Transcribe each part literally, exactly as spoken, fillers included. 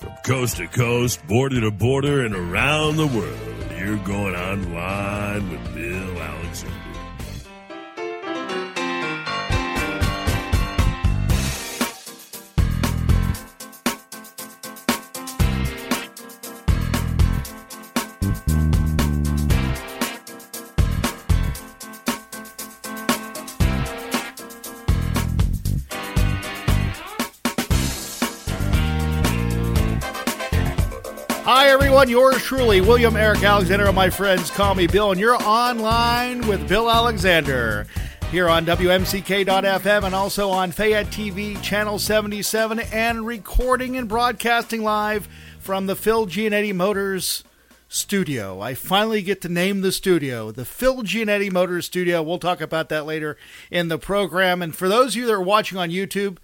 From coast to coast, border to border, and around the world, you're going online with Bill Alexander. Hi, everyone. Yours truly, William Eric Alexander, and my friends call me Bill, and you're online with Bill Alexander here on W M C K dot F M and also on Fayette T V, Channel seventy-seven, and recording and broadcasting live from the Phil Gianetti Motors studio. I finally get to name the studio, the Phil Gianetti Motors studio. We'll talk about that later in the program. And for those of you that are watching on YouTube,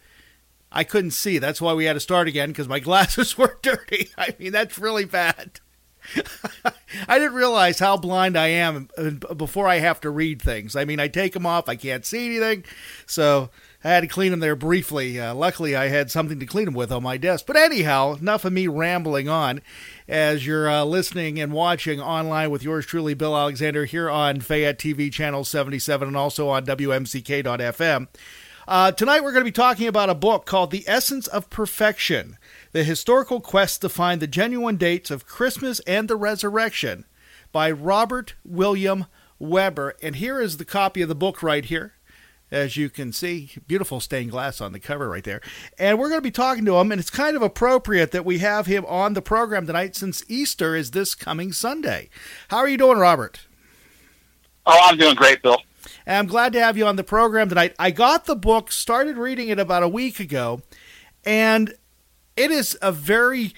I couldn't see. That's why we had to start again, because my glasses were dirty. I mean, that's really bad. I didn't realize how blind I am before I have to read things. I mean, I take them off. I can't see anything. So I had to clean them there briefly. Uh, luckily, I had something to clean them with on my desk. But anyhow, enough of me rambling on as you're uh, listening and watching online with yours truly, Bill Alexander, here on Fayette T V Channel seventy-seven and also on W M C K dot F M. Uh, tonight, we're going to be talking about a book called The Essence of Perfection, The Historical Quest to Find the Genuine Dates of Christmas and the Resurrection by Robert William Weber. And here is the copy of the book right here. As you can see, beautiful stained glass on the cover right there. And we're going to be talking to him, and it's kind of appropriate that we have him on the program tonight since Easter is this coming Sunday. How are you doing, Robert? Oh, I'm doing great, Bill. And I'm glad to have you on the program tonight. I got the book, started reading it about a week ago, and it is a very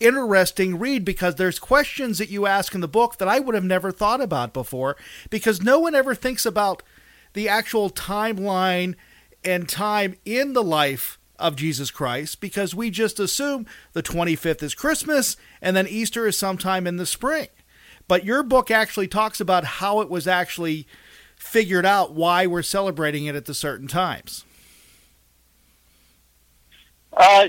interesting read because there's questions that you ask in the book that I would have never thought about before, because no one ever thinks about the actual timeline and time in the life of Jesus Christ, because we just assume the twenty-fifth is Christmas and then Easter is sometime in the spring. But your book actually talks about how it was actually figured out, why we're celebrating it at the certain times. Uh,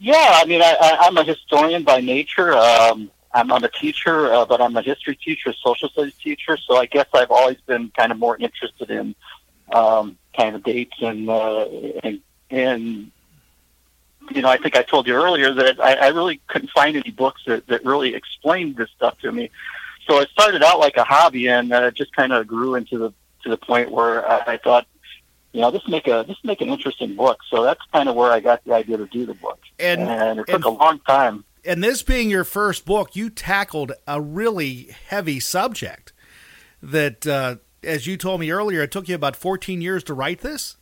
yeah, I mean, I, I, I'm a historian by nature. Um, I'm, I'm a teacher, uh, but I'm a history teacher, social studies teacher. So I guess I've always been kind of more interested in um, kind of dates and, uh, and and you know, I think I told you earlier that I, I really couldn't find any books that, that really explained this stuff to me. So it started out like a hobby, and uh, it just kind of grew into the to the point where I, I thought, you know, this make a this make an interesting book. So that's kind of where I got the idea to do the book, and, and it took and, a long time. And this being your first book, you tackled a really heavy subject that, uh, as you told me earlier, it took you about fourteen years to write this.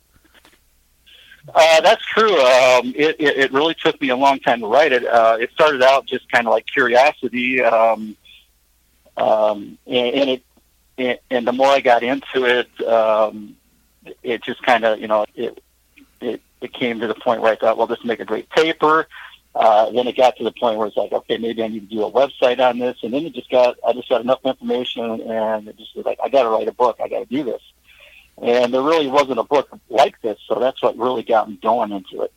Uh, that's true. Um, it, it, it really took me a long time to write it. Uh, it started out just kind of like curiosity, um, um, and, and it. And the more I got into it, um, it just kind of, you know, it, it it came to the point where I thought, well, this will make a great paper. Uh, then it got to the point where it's like, okay, maybe I need to do a website on this. And then it just got, I just got enough information, and it just was like, I got to write a book. I got to do this. And there really wasn't a book like this, so that's what really got me going into it.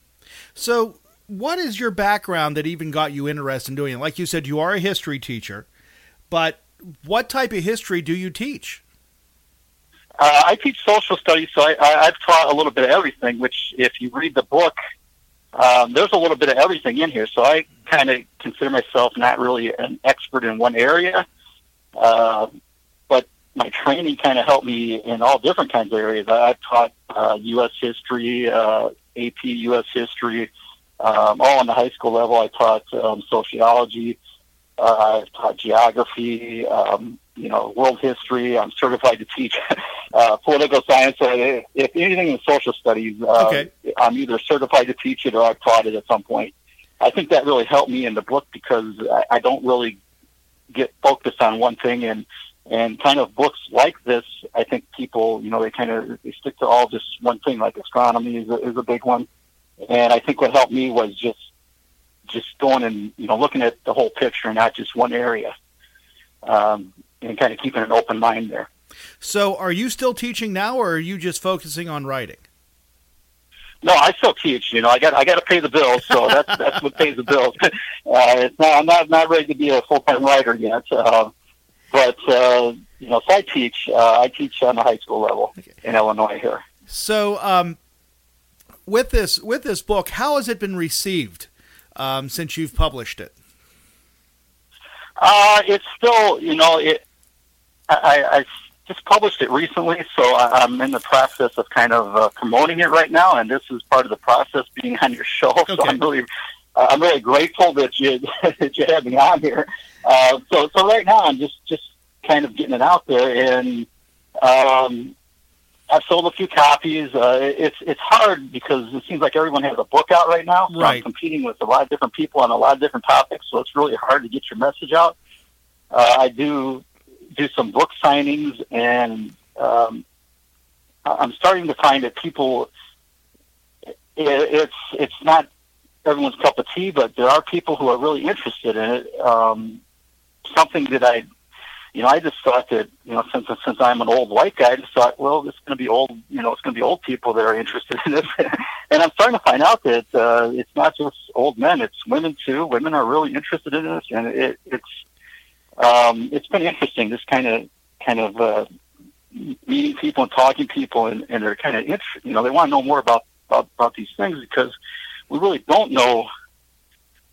So what is your background that even got you interested in doing it? Like you said, you are a history teacher, but what type of history do you teach? Uh, I teach social studies, so I, I, I've taught a little bit of everything, which if you read the book, um, there's a little bit of everything in here. So I kind of consider myself not really an expert in one area, uh, but my training kind of helped me in all different kinds of areas. I, I taught uh, U S history, uh, A P U S history, um, all on the high school level. I taught um, sociology. Uh, I taught geography, um, you know, world history. I'm certified to teach uh, political science. So if, if anything in social studies, uh, okay. I'm either certified to teach it or I've taught it at some point. I think that really helped me in the book because I, I don't really get focused on one thing, and and kind of books like this, I think people, you know, they kind of they stick to all just one thing. Like astronomy is a, is a big one, and I think what helped me was just just going and, you know, looking at the whole picture, not just one area, um, and kind of keeping an open mind there. So, are you still teaching now, or are you just focusing on writing? No, I still teach. You know, I got I got to pay the bills, so that's that's what pays the bills. Uh, it's not, I'm not not ready to be a full time writer yet, uh, but uh, you know, so I teach. Uh, I teach on the high school level okay. in Illinois here. So, um, with this with this book, how has it been received um, since you've published it? Uh, it's still, you know, it. I. I, I just published it recently, so I'm in the process of kind of uh, promoting it right now, and this is part of the process being on your show. Okay. So I'm really, uh, I'm really grateful that you that you had me on here. Uh, so, so right now I'm just, just kind of getting it out there, and um, I've sold a few copies. Uh, it's it's hard because it seems like everyone has a book out right now. So right. I'm competing with a lot of different people on a lot of different topics, so it's really hard to get your message out. Uh, I do. do some book signings, and um, I'm starting to find that people, it, it's it's not everyone's cup of tea, but there are people who are really interested in it. Um, something that I, you know, I just thought that, you know, since since I'm an old white guy, I just thought, well, it's going to be old, you know, it's going to be old people that are interested in this. And I'm starting to find out that uh, it's not just old men, it's women too. Women are really interested in this, and it, it's, Um, it's been interesting, just kind of, kind of uh, meeting people and talking to people, and, and they're kind of interested. You know, they want to know more about, about about these things because we really don't know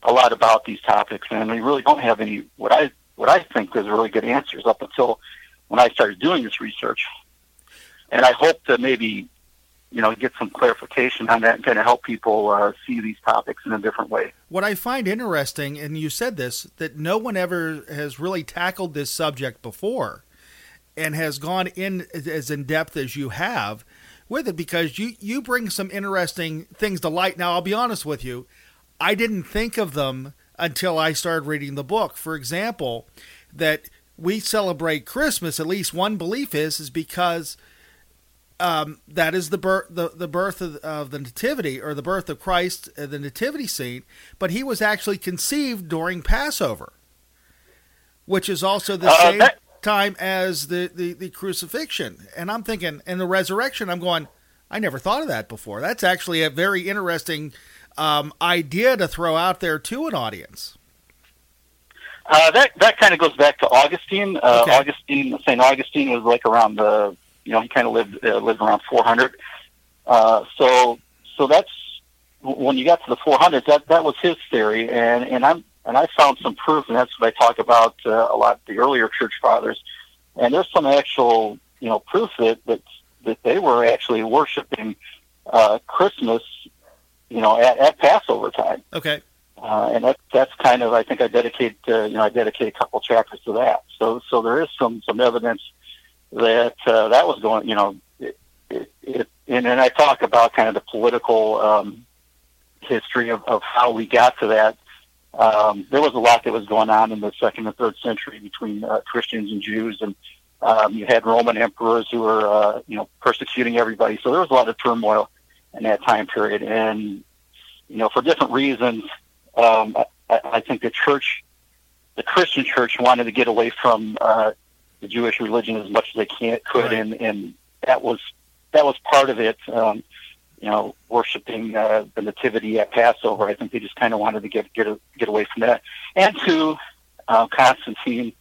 a lot about these topics, and we really don't have any what I what I think is really good answers up until when I started doing this research. And I hope to maybe, you know, get some clarification on that and kind of help people uh, see these topics in a different way. What I find interesting, and you said this, that no one ever has really tackled this subject before and has gone in as in-depth as you have with it, because you, you bring some interesting things to light. Now, I'll be honest with you, I didn't think of them until I started reading the book. For example, that we celebrate Christmas, at least one belief is, is because... Um, that is the birth, the, the birth of, of the nativity, or the birth of Christ, uh, the nativity scene. But he was actually conceived during Passover, which is also the uh, same that, time as the, the, the crucifixion. And I'm thinking, and the resurrection, I'm going, I never thought of that before. That's actually a very interesting um, idea to throw out there to an audience. Uh, that that kind of goes back to Augustine. Uh, okay. Augustine, Saint Augustine was like around the... You know, he kind of lived uh, lived around four hundred. Uh, so, so that's when you got to the four hundred. That that was his theory, and and I'm and I found some proof, and that's what I talk about uh, a lot. The earlier church fathers, and there's some actual, you know, proof that that, that they were actually worshiping uh, Christmas, you know, at, at Passover time. Okay. Uh, and that, that's kind of I think I dedicate uh, you know I dedicate a couple chapters to that. So so there is some some evidence that uh, that was going, you know, it, it, it, and then I talk about kind of the political um, history of, of how we got to that. Um, there was a lot that was going on in the second and third century between uh, Christians and Jews, and um, you had Roman emperors who were, uh, you know, persecuting everybody. So there was a lot of turmoil in that time period, and you know, for different reasons, um, I, I think the church, the Christian church, wanted to get away from Uh, the Jewish religion as much as they can, could, right. and, and that was that was part of it, um, you know, worshiping uh, the Nativity at Passover. I think they just kind of wanted to get get, a, get away from that. And to uh, Constantine,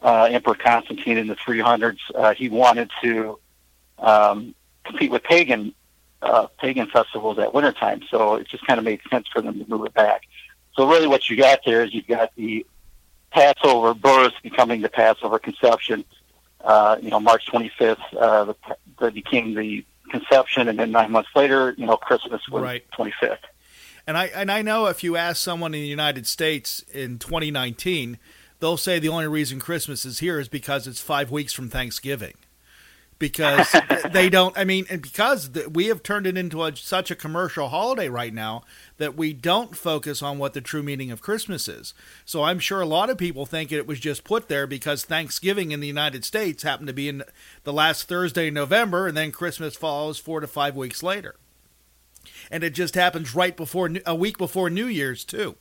uh, Emperor Constantine in the three hundreds, uh, he wanted to um, compete with pagan uh, pagan festivals at wintertime, so it just kind of made sense for them to move it back. So really what you got there is you've got the Passover birth becoming the Passover conception, uh, you know, March twenty-fifth, uh, the, the became the conception, and then nine months later, you know, Christmas was right. twenty-fifth. And I and I know if you ask someone in the United States in twenty nineteen, they'll say the only reason Christmas is here is because it's five weeks from Thanksgiving. Because they don't, I mean, and because the, we have turned it into a, such a commercial holiday right now that we don't focus on what the true meaning of Christmas is. So I'm sure a lot of people think it was just put there because Thanksgiving in the United States happened to be in the last Thursday in November, and then Christmas follows four to five weeks later. And it just happens right before, a week before New Year's, too.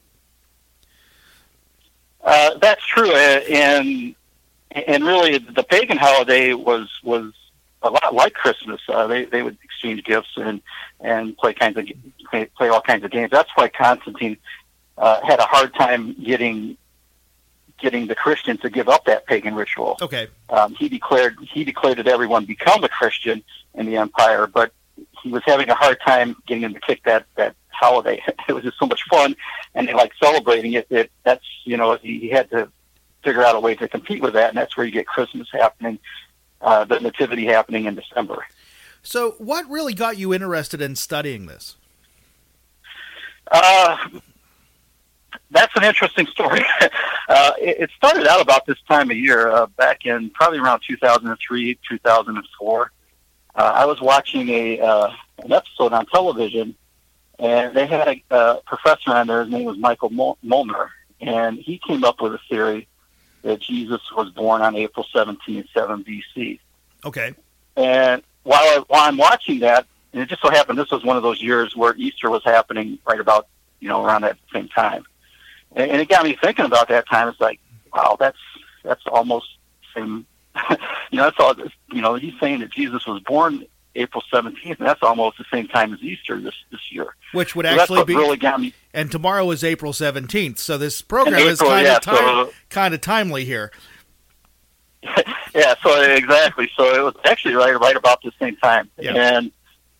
Uh, that's true. And and really, the pagan holiday was, was a lot like Christmas. Uh, they, they would exchange gifts and, and play kinds of play, play all kinds of games. That's why Constantine uh, had a hard time getting getting the Christians to give up that pagan ritual. Okay. Um, he declared he declared that everyone become a Christian in the empire, but he was having a hard time getting them to kick that, that holiday. It was just so much fun, and they liked celebrating it. That that's you know he had to figure out a way to compete with that, and that's where you get Christmas happening, uh, the nativity happening in December. So, what really got you interested in studying this? Uh, that's an interesting story. uh, it, it started out about this time of year, uh, back in probably around two thousand three, two thousand four. Uh, I was watching a uh, an episode on television, and they had a uh, professor on there. His name was Michael Mol- Molnar, and he came up with a theory that Jesus was born on April seventeenth, seven B C. Okay. And while, I, while I'm watching that, and it just so happened this was one of those years where Easter was happening right about, you know, around that same time. And, and it got me thinking about that time. It's like, wow, that's that's almost the same. you know, that's all. You know, he's saying that Jesus was born April seventeenth, and that's almost the same time as Easter this, this year. Which would so actually be really got me. And tomorrow is April seventeenth, so this program April, is kind, yeah, of time, so, kind of timely here. Yeah, so exactly. So it was actually right right about the same time. Yeah. And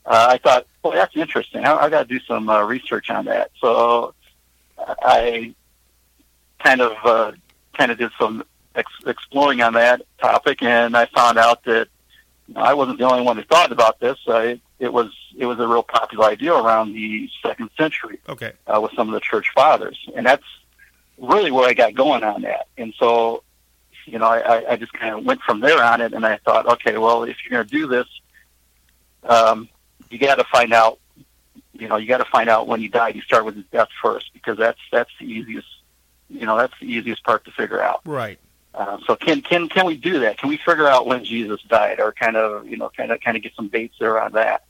uh, I thought, well, that's interesting. I, I got to do some uh, research on that. So I kind of uh, kind of did some ex- exploring on that topic, and I found out that I wasn't the only one who thought about this. Uh, it, it was it was a real popular idea around the second century, okay, uh, with some of the church fathers, and that's really where I got going on that. And so, you know, I, I just kind of went from there on it, and I thought, okay, well, if you're going to do this, um, you got to find out, you know, you got to find out when he died. You start with his death first, because that's that's the easiest, you know, that's the easiest part to figure out, right? Uh, so can can can we do that? Can we figure out when Jesus died, or kind of you know kind of kind of get some dates there on that?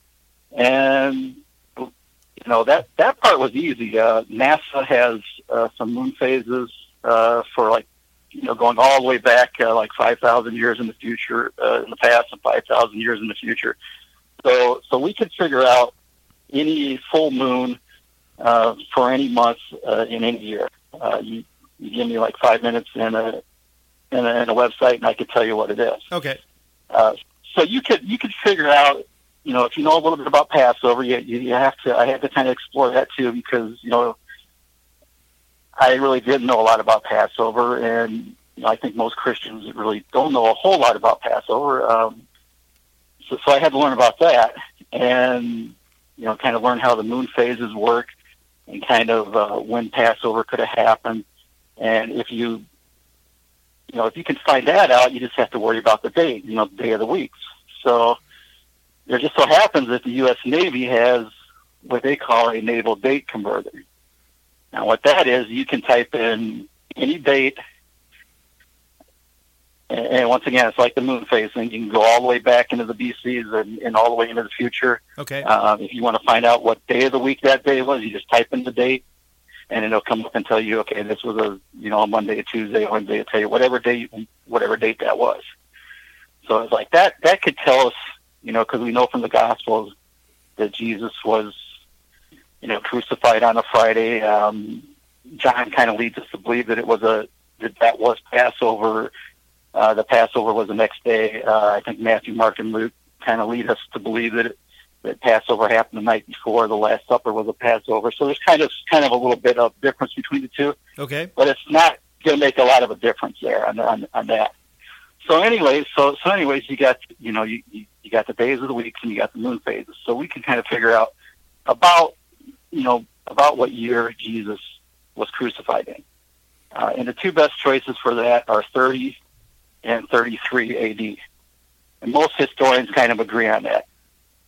And you know that that part was easy. Uh, NASA has uh, some moon phases uh, for like you know going all the way back uh, like five thousand years in the future, uh, in the past, and five thousand years in the future. So so we could figure out any full moon uh, for any month uh, in any year. Uh, you, you give me like five minutes and a And a, and a website, and I could tell you what it is. Okay. Uh, so you could you could figure out, you know, if you know a little bit about Passover, you you, you have to. I had to kind of explore that too, because you know, I really didn't know a lot about Passover, and you know, I think most Christians really don't know a whole lot about Passover. Um, so, so I had to learn about that, and you know, kind of learn how the moon phases work, and kind of uh, when Passover could have happened, and if you. You know, if you can find that out, you just have to worry about the day, you know, the day of the week. So it just so happens that the U S Navy has what they call a naval date converter. Now, what that is, you can type in any date, and, and once again, it's like the moon phase thing. You can go all the way back into the B Cs and, and all the way into the future. Okay. Um, if you want to find out what day of the week that day was, you just type in the date. And it'll come up and tell you, okay, this was a you know a Monday, a Tuesday, a Wednesday, it'll tell you whatever day, whatever date that was. So it's like that. That could tell us, you know, because we know from the Gospels that Jesus was, you know, crucified on a Friday. Um, John kind of leads us to believe that it was a that that was Passover. Uh, the Passover was the next day. Uh, I think Matthew, Mark, and Luke kind of lead us to believe that. It, that Passover happened the night before. The Last Supper was a Passover. So there's kind of kind of a little bit of difference between the two. Okay. But it's not going to make a lot of a difference there on, on, on that. So anyway, so so anyways, you got you know you you got the days of the weeks and you got the moon phases. So we can kind of figure out about you know about what year Jesus was crucified in. Uh, and the two best choices for that are thirty and thirty-three A D. And most historians kind of agree on that.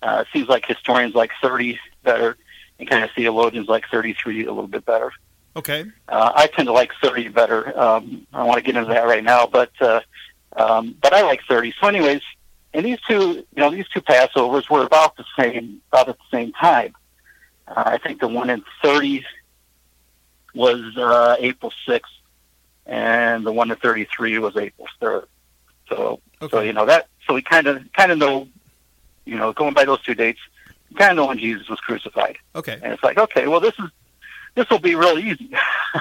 Uh, it seems like historians like thirty better, and kind of theologians like thirty-three a little bit better. Okay. Uh, I tend to like thirty better. Um, I don't want to get into that right now, but uh, um, but I like thirty. So, anyways, and these two, you know, these two Passovers were about the same, about at the same time. Uh, I think the one in thirty was uh, April sixth, and the one in thirty-three was April third. So, okay. so you know that. So we kind of kind of know, you know, going by those two dates, we kind of know when Jesus was crucified. Okay. And it's like, okay, well, this is. This will be real easy.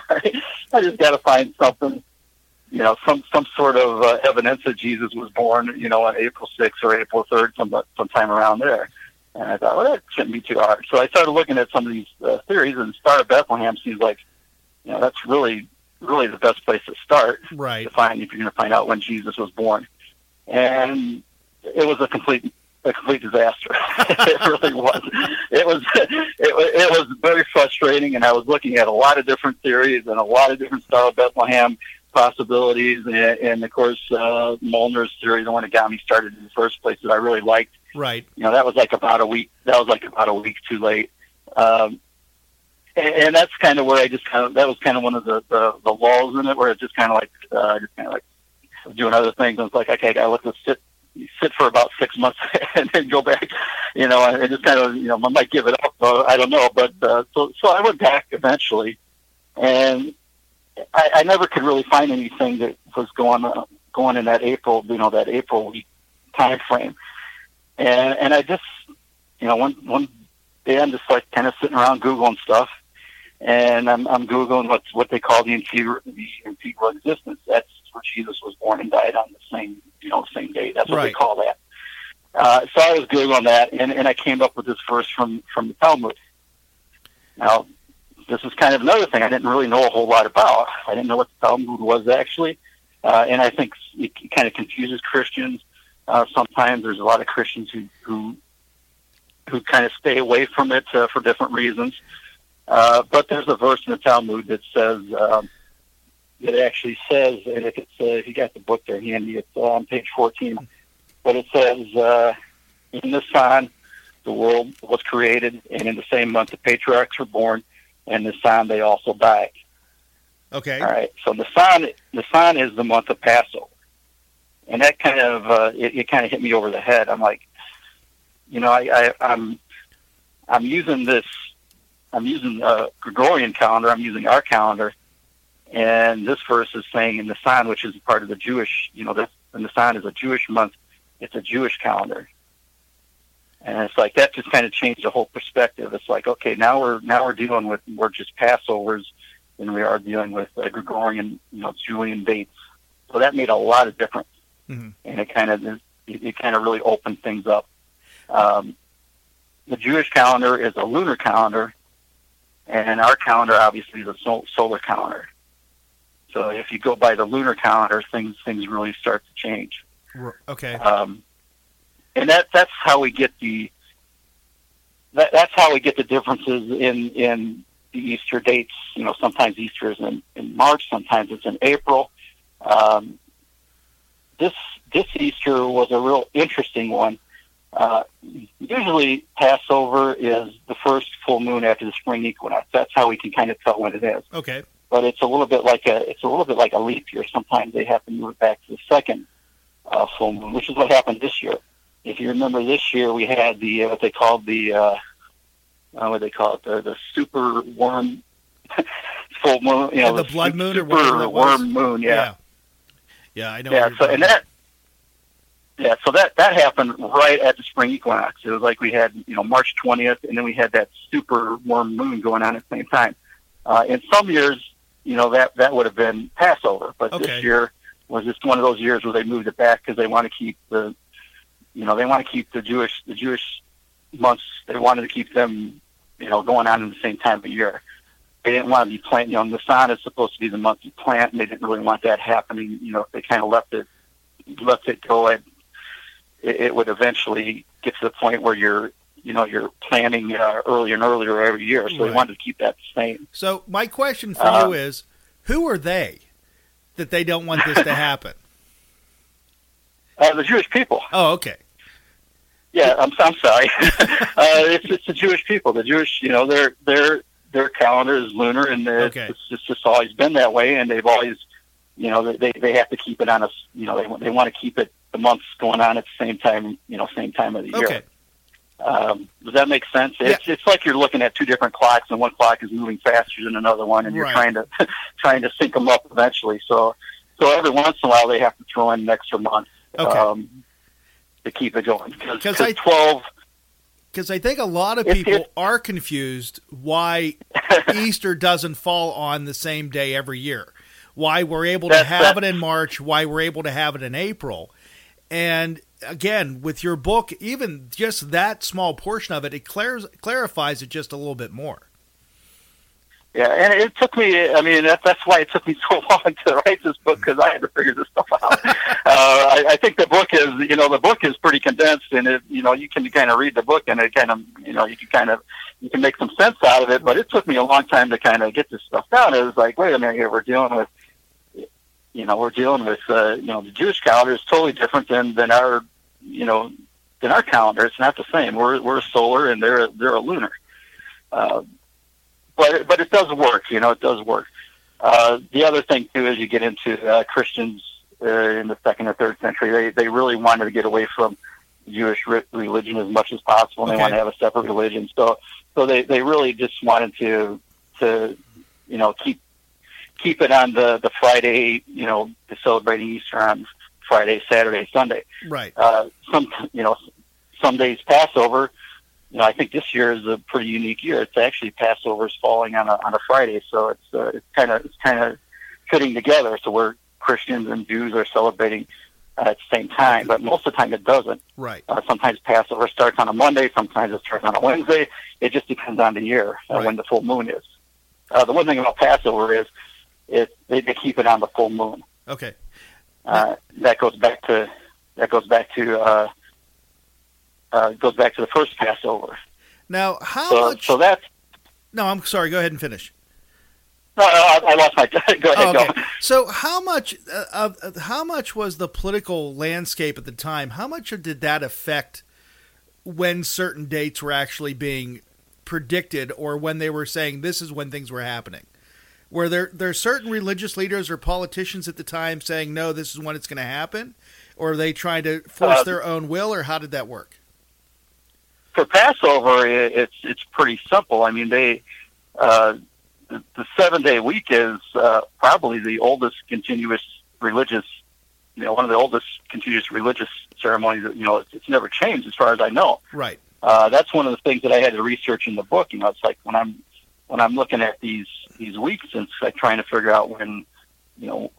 I just got to find something, you know, some some sort of uh, evidence that Jesus was born, you know, on April sixth or April third, some, sometime around there. And I thought, well, that shouldn't be too hard. So I started looking at some of these uh, theories, and Star of Bethlehem seems like, you know, that's really, really the best place to start. Right. To find if you're going to find out when Jesus was born. And it was a complete... A complete disaster. It really was. It was. It, it was very frustrating, and I was looking at a lot of different theories and a lot of different Star of Bethlehem possibilities, and, and of course, uh, Molnar's theory, the one that got me started in the first place, that I really liked. Right. You know, that was like about a week. That was like about a week too late, um, and, and that's kind of where I just kind of. That was kind of one of the, the, the lulls in it, where it just kind of like uh, just kind of like doing other things. And it's like, okay, I gotta let this sit. sit for about six months and then go back, you know, and just kind of, you know, I might give it up. Uh, I don't know. But uh, so, so I went back eventually, and I, I never could really find anything that was going uh, going in that April, you know, that April week time frame. And and I just, you know, one one day I'm just like kind of sitting around Googling stuff, and I'm, I'm Googling what's what they call the integral, the integral existence. That's where Jesus was born and died on the same, you know, same day. That's what right. They call that. Uh, so I was Googling that, and, and I came up with this verse from, from the Talmud. Now, this is kind of another thing I didn't really know a whole lot about. I didn't know what the Talmud was actually, uh, and I think it kind of confuses Christians. Uh, sometimes there's a lot of Christians who who, who kind of stay away from it uh, for different reasons. Uh, but there's a verse in the Talmud that says, um, it actually says, and if it's uh, if you got the book there handy, it's uh, on page fourteen. But it says, uh, "In this sign, the world was created, and in the same month the patriarchs were born, and this sign they also died." Okay. All right. So the sign, the sign is the month of Passover, and that kind of uh, it, it kind of hit me over the head. I'm like, you know, I, I, I'm I'm using this. I'm using a Gregorian calendar. I'm using our calendar, and this verse is saying in the sign, which is part of the Jewish, you know, this and the sign is a Jewish month. It's a Jewish calendar, and it's like that just kind of changed the whole perspective. It's like, okay, now we're now we're dealing with we're just Passovers, and we are dealing with uh, Gregorian, you know, Julian dates. So that made a lot of difference, mm-hmm. and it kind of it, it kind of really opened things up. Um, the Jewish calendar is a lunar calendar. And our calendar, obviously, is a sol- solar calendar. So if you go by the lunar calendar, things things really start to change. Okay. Um, and that that's how we get the that, that's how we get the differences in, in the Easter dates. You know, sometimes Easter is in, in March, sometimes it's in April. Um, this this Easter was a real interesting one. Uh, usually Passover is the first full moon after the spring equinox. That's how we can kind of tell when it is. Okay. But it's a little bit like a it's a little bit like a leap year. Sometimes they have to move it back to the second uh, full moon, which is what happened this year. If you remember, this year we had the uh, what they called the uh, uh, what they call it the, the super worm full moon. You know, yeah, the blood su- moon or whatever. Worm moon. Yeah. Yeah, yeah I know. Yeah. So and that. Yeah, so that, that happened right at the spring equinox. It was like we had, you know, March twentieth, and then we had that super warm moon going on at the same time. Uh, in some years, you know, that, that would have been Passover, but okay. This year was just one of those years where they moved it back because they want to keep the, you know, they want to keep the Jewish the Jewish months. They wanted to keep them, you know, going on at the same time of year. They didn't want to be planting. You know, Nisan is supposed to be the month you plant, and they didn't really want that happening. You know, they kind of left it. lets it go, and it, it would eventually get to the point where you're, you know, you're planning uh, earlier and earlier every year. So right. we wanted to keep that the same. So my question for um, you is, who are they that they don't want this to happen? Uh, the Jewish people. Oh, okay. Yeah, I'm, I'm sorry. uh, it's, it's the Jewish people. The Jewish, you know, their their their calendar is lunar, and it's, okay. it's, it's just always been that way. And they've always, you know, they they have to keep it on us. You know, they they want to keep it the months going on at the same time. You know, same time of the year. Okay. Um, does that make sense? It's yeah. it's like you're looking at two different clocks, and one clock is moving faster than another one, and you're right. trying to trying to sync them up eventually. So so every once in a while they have to throw in an extra month. Okay. Um, to keep it going, because I twelve. Because I think a lot of people it, it, are confused why Easter doesn't fall on the same day every year. Why we're able to have it in March. Why we're able to have it in April. And again, with your book, even just that small portion of it, it clares, clarifies it just a little bit more. Yeah, and it took me, I mean, that, that's why it took me so long to write this book, because I had to figure this stuff out. uh, I, I think the book is, you know, the book is pretty condensed, and, it, you know, you can kind of read the book, and it kind of, you know, you can kind of, you can make some sense out of it, but it took me a long time to kind of get this stuff down. It was like, wait a minute here, we're dealing with, you know, we're dealing with, uh, you know, the Jewish calendar is totally different than, than our, you know, than our calendar. It's not the same. We're we're solar, and they're, they're a lunar. Uh But but it does work, you know. It does work. Uh, the other thing too is you get into uh, Christians uh, in the second or third century. They they really wanted to get away from Jewish re- religion as much as possible, and okay. they wanted to have a separate religion. So so they, they really just wanted to to you know keep keep it on the, the Friday, you know, to celebrating Easter on Friday, Saturday, Sunday. Right. Uh, some you know some days Passover. You know, I think this year is a pretty unique year. It's actually Passover's falling on a on a Friday, so it's uh, it's kind of it's kind of fitting together. So we're Christians and Jews are celebrating uh, at the same time, but most of the time it doesn't. Right. Uh, sometimes Passover starts on a Monday. Sometimes it starts on a Wednesday. It just depends on the year uh, right. when the full moon is. Uh, the one thing about Passover is it they, they keep it on the full moon. Okay. Uh, that goes back to that goes back to. Uh, Uh, goes back to the first Passover. Now, how so, much? So that's no. I'm sorry. Go ahead and finish. No, no I, I lost my. Go ahead. Okay. Go. So, how much? Uh, uh, how much was the political landscape at the time? How much did that affect when certain dates were actually being predicted, or when they were saying this is when things were happening? Were there there certain religious leaders or politicians at the time saying no, this is when it's going to happen, or are they trying to force uh, their own will, or how did that work? For Passover, it's it's pretty simple. I mean, they uh, the seven day week is uh, probably the oldest continuous religious, you know, one of the oldest continuous religious ceremonies. You know, it's, it's never changed as far as I know. Right. Uh, that's one of the things that I had to research in the book. You know, it's like when I'm when I'm looking at these these weeks and like trying to figure out when, you know,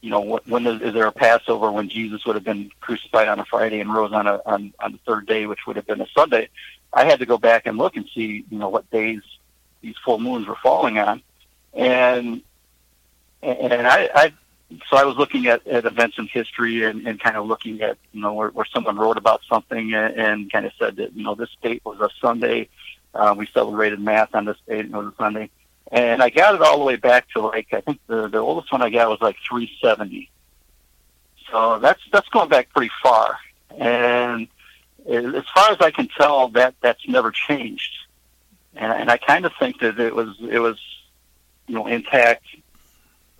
you know, what, when is, is there a Passover when Jesus would have been crucified on a Friday and rose on a on, on the third day, which would have been a Sunday? I had to go back and look and see, you know, what days these full moons were falling on, and and I, I so I was looking at, at events in history and, and kind of looking at, you know, where, where someone wrote about something and, and kind of said that, you know, this date was a Sunday, uh, we celebrated Mass on this day, it was a Sunday. And I got it all the way back to, like, I think the, the oldest one I got was like three seventy. So that's that's going back pretty far. And as far as I can tell, that that's never changed. And, and I kind of think that it was it was you know intact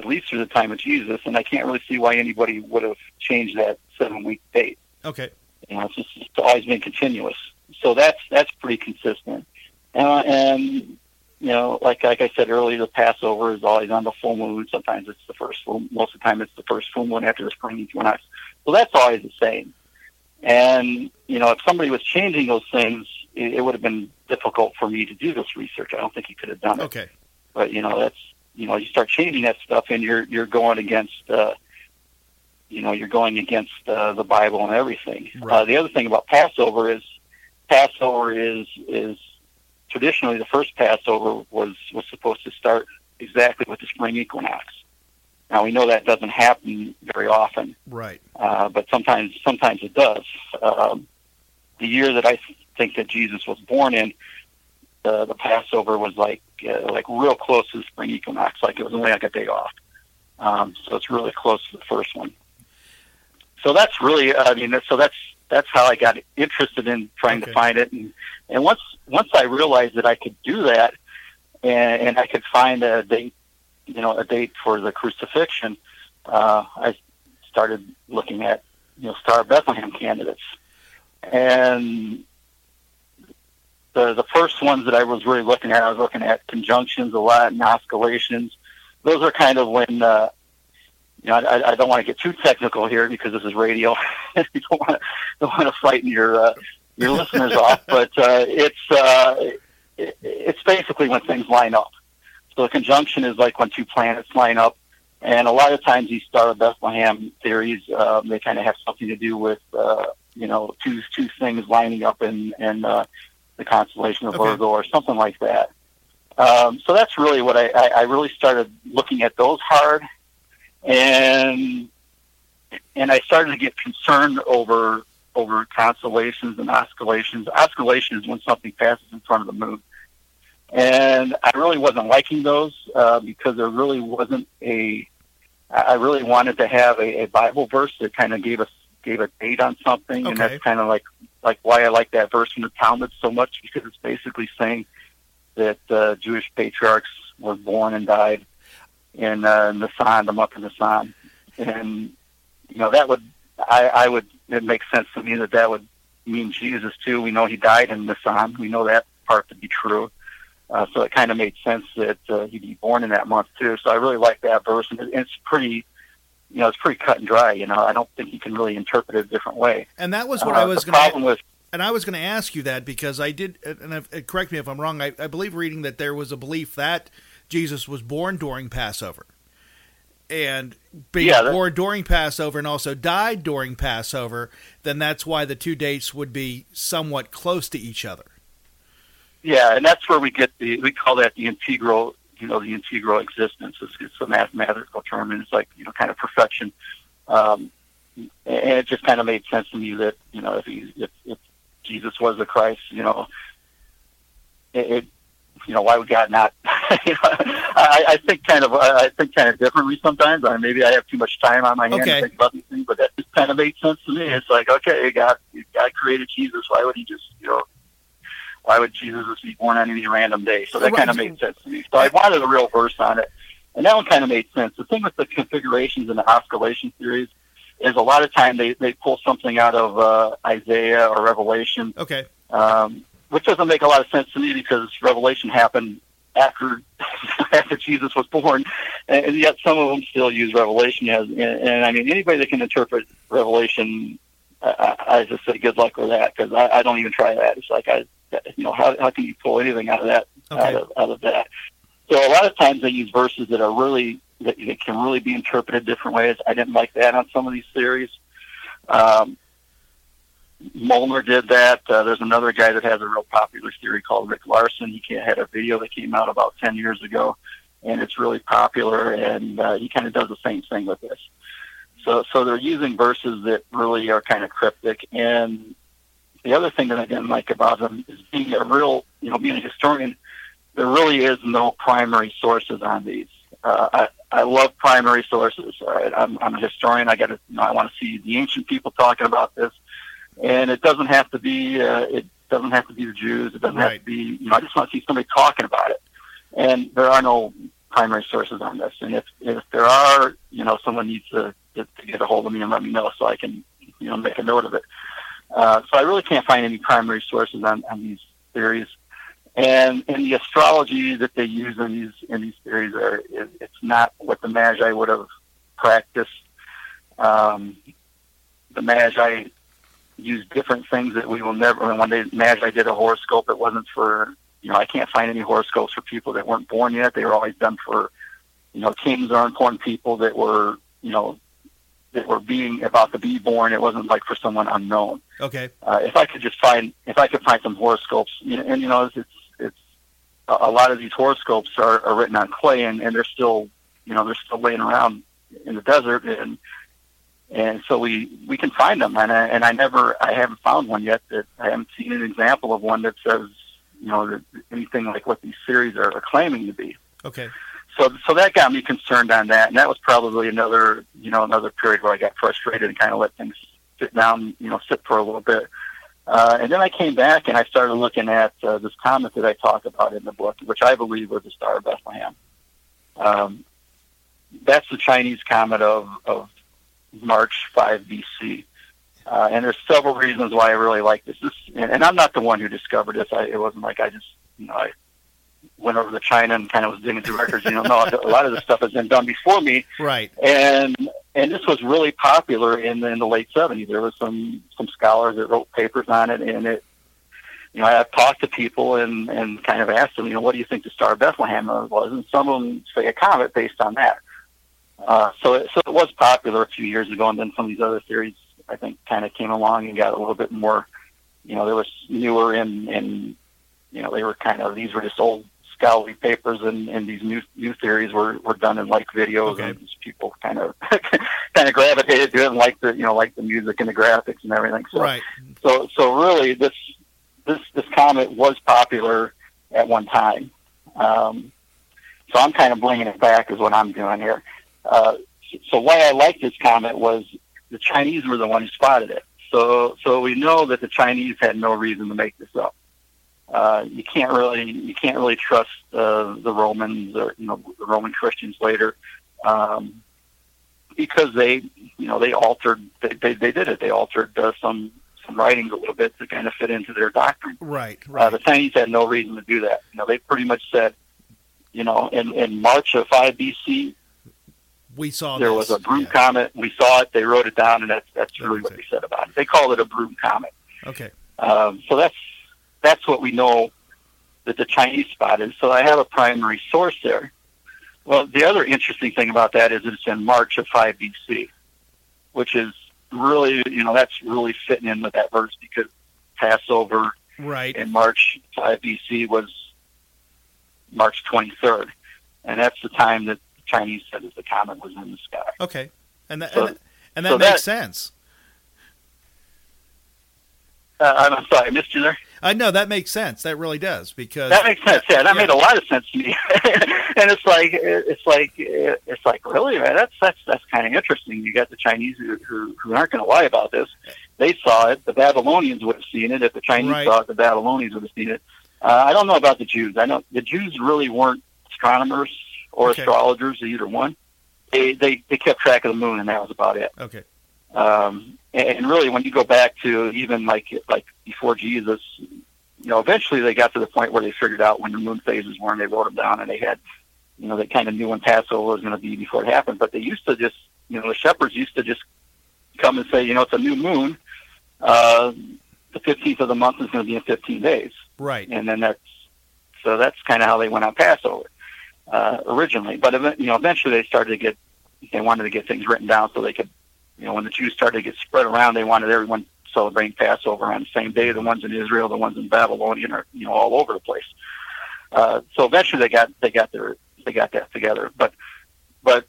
at least through the time of Jesus. And I can't really see why anybody would have changed that seven week date. Okay. You know, it's just it's always been continuous. So that's that's pretty consistent. Uh, and You know, like like I said earlier, the Passover is always on the full moon. Sometimes it's the first full moon. Most of the time it's the first full moon after the spring equinox. So that's always the same. And, you know, if somebody was changing those things, it, it would have been difficult for me to do this research. I don't think you could have done it. Okay. But, you know, that's, you know, you start changing that stuff and you're you're going against, uh, you know, you're going against uh, the Bible and everything. Right. Uh, the other thing about Passover is Passover is is, traditionally, the first Passover was, was supposed to start exactly with the spring equinox. Now, we know that doesn't happen very often. Right. Uh, but sometimes sometimes it does. Um, the year that I think that Jesus was born in, uh, the Passover was like uh, like real close to the spring equinox. Like it was only like a day off. Um, so it's really close to the first one. So that's really, I mean, so that's that's how I got interested in trying okay. to find it. And, and once once I realized that I could do that, and, and I could find a date, you know, a date for the crucifixion, uh, I started looking at, you know, Star of Bethlehem candidates. And the the first ones that I was really looking at, I was looking at conjunctions a lot and oscillations. Those are kind of when, uh, you know, I, I don't want to get too technical here because this is radio. You don't want to don't want to frighten your uh, your listeners off, but uh, it's uh, it, it's basically when things line up. So a conjunction is like when two planets line up, and a lot of times these Star of Bethlehem theories um, they kind of have something to do with uh, you know two two things lining up in in uh, the constellation of okay. Virgo or something like that. Um, so that's really what I, I, I really started looking at those hard. And and I started to get concerned over over constellations and oscillations. Oscillation is when something passes in front of the moon, and I really wasn't liking those uh, because there really wasn't a. I really wanted to have a, a Bible verse that kind of gave us gave a date on something, okay. and that's kind of like like why I like that verse in the Talmud so much, because it's basically saying that uh, Jewish patriarchs were born and died in uh, Nisan, the month of Nisan, and you know that would I, I would it makes sense to me that that would mean Jesus too. We know he died in Nisan. We know that part to be true. Uh, so it kind of made sense that uh, he'd be born in that month too. So I really like that verse, and it's pretty, you know, it's pretty cut and dry. You know, I don't think you can really interpret it a different way. And that was what uh, I was the gonna... problem with. And I was going to ask you that because I did, and I've, correct me if I'm wrong, I, I believe reading that there was a belief that Jesus was born during Passover and being yeah, born during Passover and also died during Passover, then that's why the two dates would be somewhat close to each other. Yeah, and that's where we get the, we call that the integral, you know, the integral existence. It's, it's a mathematical term, and it's like, you know, kind of perfection. Um, and it just kind of made sense to me that, you know, if he, if, if Jesus was the Christ, you know, it, it you know, why would God not? you know, I, I think kind of, I think kind of differently sometimes. I mean, maybe I have too much time on my hands okay. to think about these things, but that just kind of made sense to me. It's like, okay, God, God created Jesus. Why would he just, you know, why would Jesus just be born on any random day? So that kind of made sense to me. So I wanted a real verse on it, and that one kind of made sense. The thing with the configurations and the oscillation theories is a lot of time they, they pull something out of uh, Isaiah or Revelation, okay, um, which doesn't make a lot of sense to me because Revelation happened after after Jesus was born, and, and yet some of them still use Revelation as. And, and I mean, anybody that can interpret Revelation, I, I just say good luck with that, because I, I don't even try that. It's like I, you know, how how can you pull anything out of that okay. out of out of that? So a lot of times they use verses that are really. That, that can really be interpreted different ways. I didn't like that on some of these theories. Um, Molnar did that. Uh, there's another guy that has a real popular theory called Rick Larson. He had a video that came out about ten years ago, and it's really popular, and uh, he kind of does the same thing with this. So so they're using verses that really are kind of cryptic, and the other thing that I didn't like about them is being a real, you know, being a historian, there really is no primary sources on these. Uh, I, I love primary sources. Right? I'm, I'm a historian. I got to, you know, I want to see the ancient people talking about this, and it doesn't have to be. Uh, it doesn't have to be the Jews. It doesn't right. have to be. You know, I just want to see somebody talking about it. And there are no primary sources on this. And if if there are, you know, someone needs to, to, to get a hold of me and let me know so I can, you know, make a note of it. Uh, so I really can't find any primary sources on, on these theories. And, and the astrology that they use in these in these theories are it, it's not what the Magi would have practiced. Um, the Magi used different things that we will never. I mean, when the Magi did a horoscope, it wasn't for you know. I can't find any horoscopes for people that weren't born yet. They were always done for you know kings or important people that were you know that were being about to be born. It wasn't like for someone unknown. Okay. Uh, if I could just find if I could find some horoscopes, you know, and you know it's. it's a lot of these horoscopes are, are written on clay, and, and they're still, you know, they're still laying around in the desert, and and so we, we can find them. And I, and I never, I haven't found one yet. That I haven't seen an example of one that says, you know, that anything like what these series are, are claiming to be. Okay. So so that got me concerned on that, and that was probably another, you know, another period where I got frustrated and kind of let things sit down, you know, sit for a little bit. Uh, and then I came back and I started looking at uh, this comet that I talk about in the book, which I believe was the Star of Bethlehem. Um, that's the Chinese comet of, of March five B C. Uh, and there's several reasons why I really like this. this and, and I'm not the one who discovered this. I, it wasn't like I just, you know, I went over to China and kind of was digging through records. You know, no, a lot of this stuff has been done before me. Right. And and this was really popular in the, in the late seventies. There was some, some scholars that wrote papers on it, and it, you know, I've talked to people and, and kind of asked them, you know, what do you think the Star of Bethlehem was? And some of them say a comet based on that. Uh, so, it, so it was popular a few years ago, and then some of these other theories, I think, kind of came along and got a little bit more, you know, there was newer and, and you know, they were kind of, these were just old scholarly papers, and, and these new new theories were, were done in like videos, okay. And people kind of kind of gravitated to it and liked the, you know, liked the music and the graphics and everything. So, right. So so really this this this comet was popular at one time. Um, so I'm kind of bringing it back is what I'm doing here. Uh, so why I like this comet was the Chinese were the one who spotted it. So so we know that the Chinese had no reason to make this up. Uh, you can't really you can't really trust uh, the Romans or you know the Roman Christians later um, because they you know they altered they they, they did it they altered uh, some some writings a little bit to kind of fit into their doctrine. Right. Right. Uh, the Chinese had no reason to do that. You know they pretty much said you know in, in March of five B C we saw there this. was a broom yeah. comet. We saw it. They wrote it down, and that's that's really that's what it. they said about it. They called it a broom comet. Okay. Um, so that's. That's what we know that the Chinese spotted. So I have a primary source there. Well, the other interesting thing about that is it's in March of five B C, which is really, you know, that's really fitting in with that verse because Passover right. in March five B C was March twenty-third. And that's the time that the Chinese said that the comet was in the sky. Okay. And that, so, and that, and that so makes that, sense. Uh, I'm sorry, I missed you there. I uh, know that makes sense. That really does because that makes sense. Yeah, that yeah. made a lot of sense to me. And it's like it's like it's like really, man. That's that's that's kind of interesting. You got the Chinese who who, who aren't going to lie about this. They saw it. The Babylonians would have seen it. If the Chinese right. saw it, the Babylonians would have seen it. Uh, I don't know about the Jews. I know the Jews really weren't astronomers or okay. astrologers, either one. They, they they kept track of the moon, and that was about it. Okay. Um, and really, when you go back to even like like before Jesus, you know, eventually they got to the point where they figured out when the moon phases were, and they wrote them down, and they had, you know, they kind of knew when Passover was going to be before it happened. But they used to just, you know, the shepherds used to just come and say, you know, it's a new moon. Uh, the fifteenth of the month is going to be in fifteen days. Right. And then that's so that's kind of how they went on Passover uh, originally. But you know, eventually they started to get they wanted to get things written down so they could. You know, when the Jews started to get spread around, they wanted everyone celebrating Passover on the same day. The ones in Israel, the ones in Babylonian, are you know all over the place. Uh, so eventually, they got they got their they got that together. But but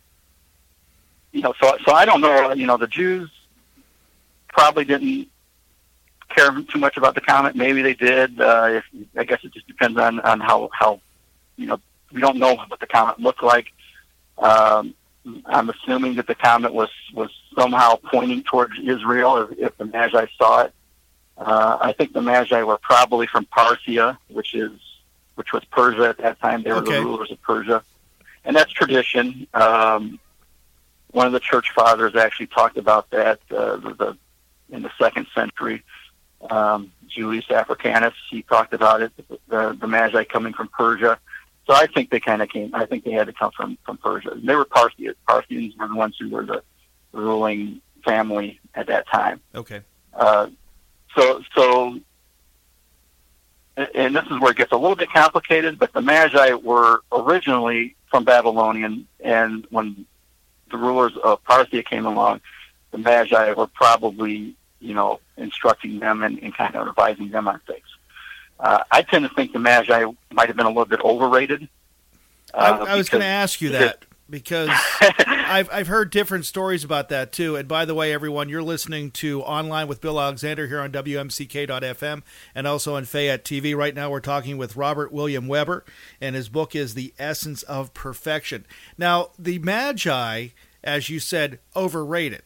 you know, so so I don't know. You know, the Jews probably didn't care too much about the comet. Maybe they did. Uh, if, I guess it just depends on on how how you know we don't know what the comet looked like. Um, I'm assuming that the comet was, was somehow pointing towards Israel if, if the Magi saw it. Uh, I think the Magi were probably from Parthia, which is which was Persia at that time. They were okay. the rulers of Persia. And that's tradition. Um, one of the church fathers actually talked about that uh, the, the, in the second century. Um, Julius Africanus, he talked about it, the, the Magi coming from Persia. So I think they kind of came. I think they had to come from, from Persia. And they were Parthians. Parthians were the ones who were the ruling family at that time. Okay. Uh, so so, and this is where it gets a little bit complicated. But the Magi were originally from Babylonian, and when the rulers of Parthia came along, the Magi were probably you know instructing them and, and kind of advising them on things. Uh, I tend to think the Magi might have been a little bit overrated. Uh, I, I was going to ask you that because I've I've heard different stories about that too. And by the way, everyone, you're listening to Online with Bill Alexander here on W M C K dot F M and also on Fayette T V. Right now we're talking with Robert William Weber, and his book is The Essence of Perfection. Now, the Magi, as you said, overrated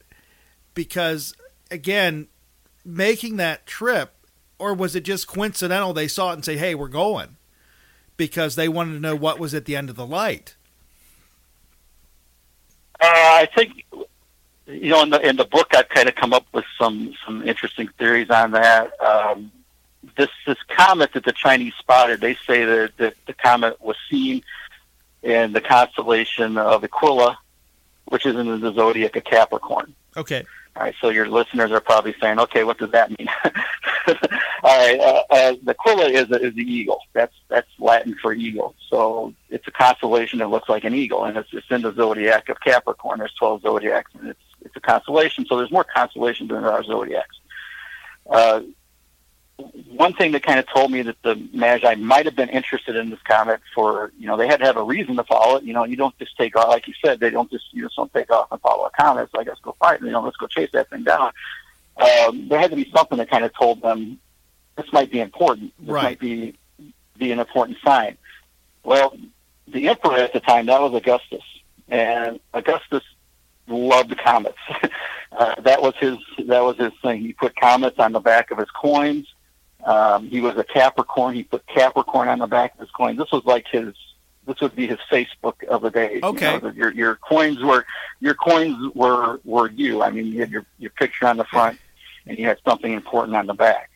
because, again, making that trip, or was it just coincidental they saw it and say, hey, we're going, because they wanted to know what was at the end of the light? Uh, I think, you know, in the in the book, I've kind of come up with some, some interesting theories on that. Um, this this comet that the Chinese spotted, they say that, that the comet was seen in the constellation of Aquila, which is in the zodiac of Capricorn. Okay. All right, so your listeners are probably saying, okay, what does that mean? All right, uh, uh, the Aquila is a, is the eagle. That's that's Latin for eagle. So it's a constellation that looks like an eagle, and it's, it's in the zodiac of Capricorn. There's twelve zodiacs, and it's it's a constellation. So there's more constellations than there are zodiacs. Uh, one thing that kind of told me that the Magi might have been interested in this comet for, you know, they had to have a reason to follow it. You know, you don't just take off, like you said, they don't just, you just don't take off and follow a comet. It's like, let's go fight, you know, let's go chase that thing down. Um, there had to be something that kind of told them, this might be important. This right. might be, be an important sign. Well, the emperor at the time, that was Augustus. And Augustus loved comets. uh, that was his that was his thing. He put comets on the back of his coins. Um, he was a Capricorn. He put Capricorn on the back of his coin. This was like his. This would be his Facebook of the day. Okay. You know, your your coins were your coins were were you. I mean, you had your your picture on the front, and you had something important on the back.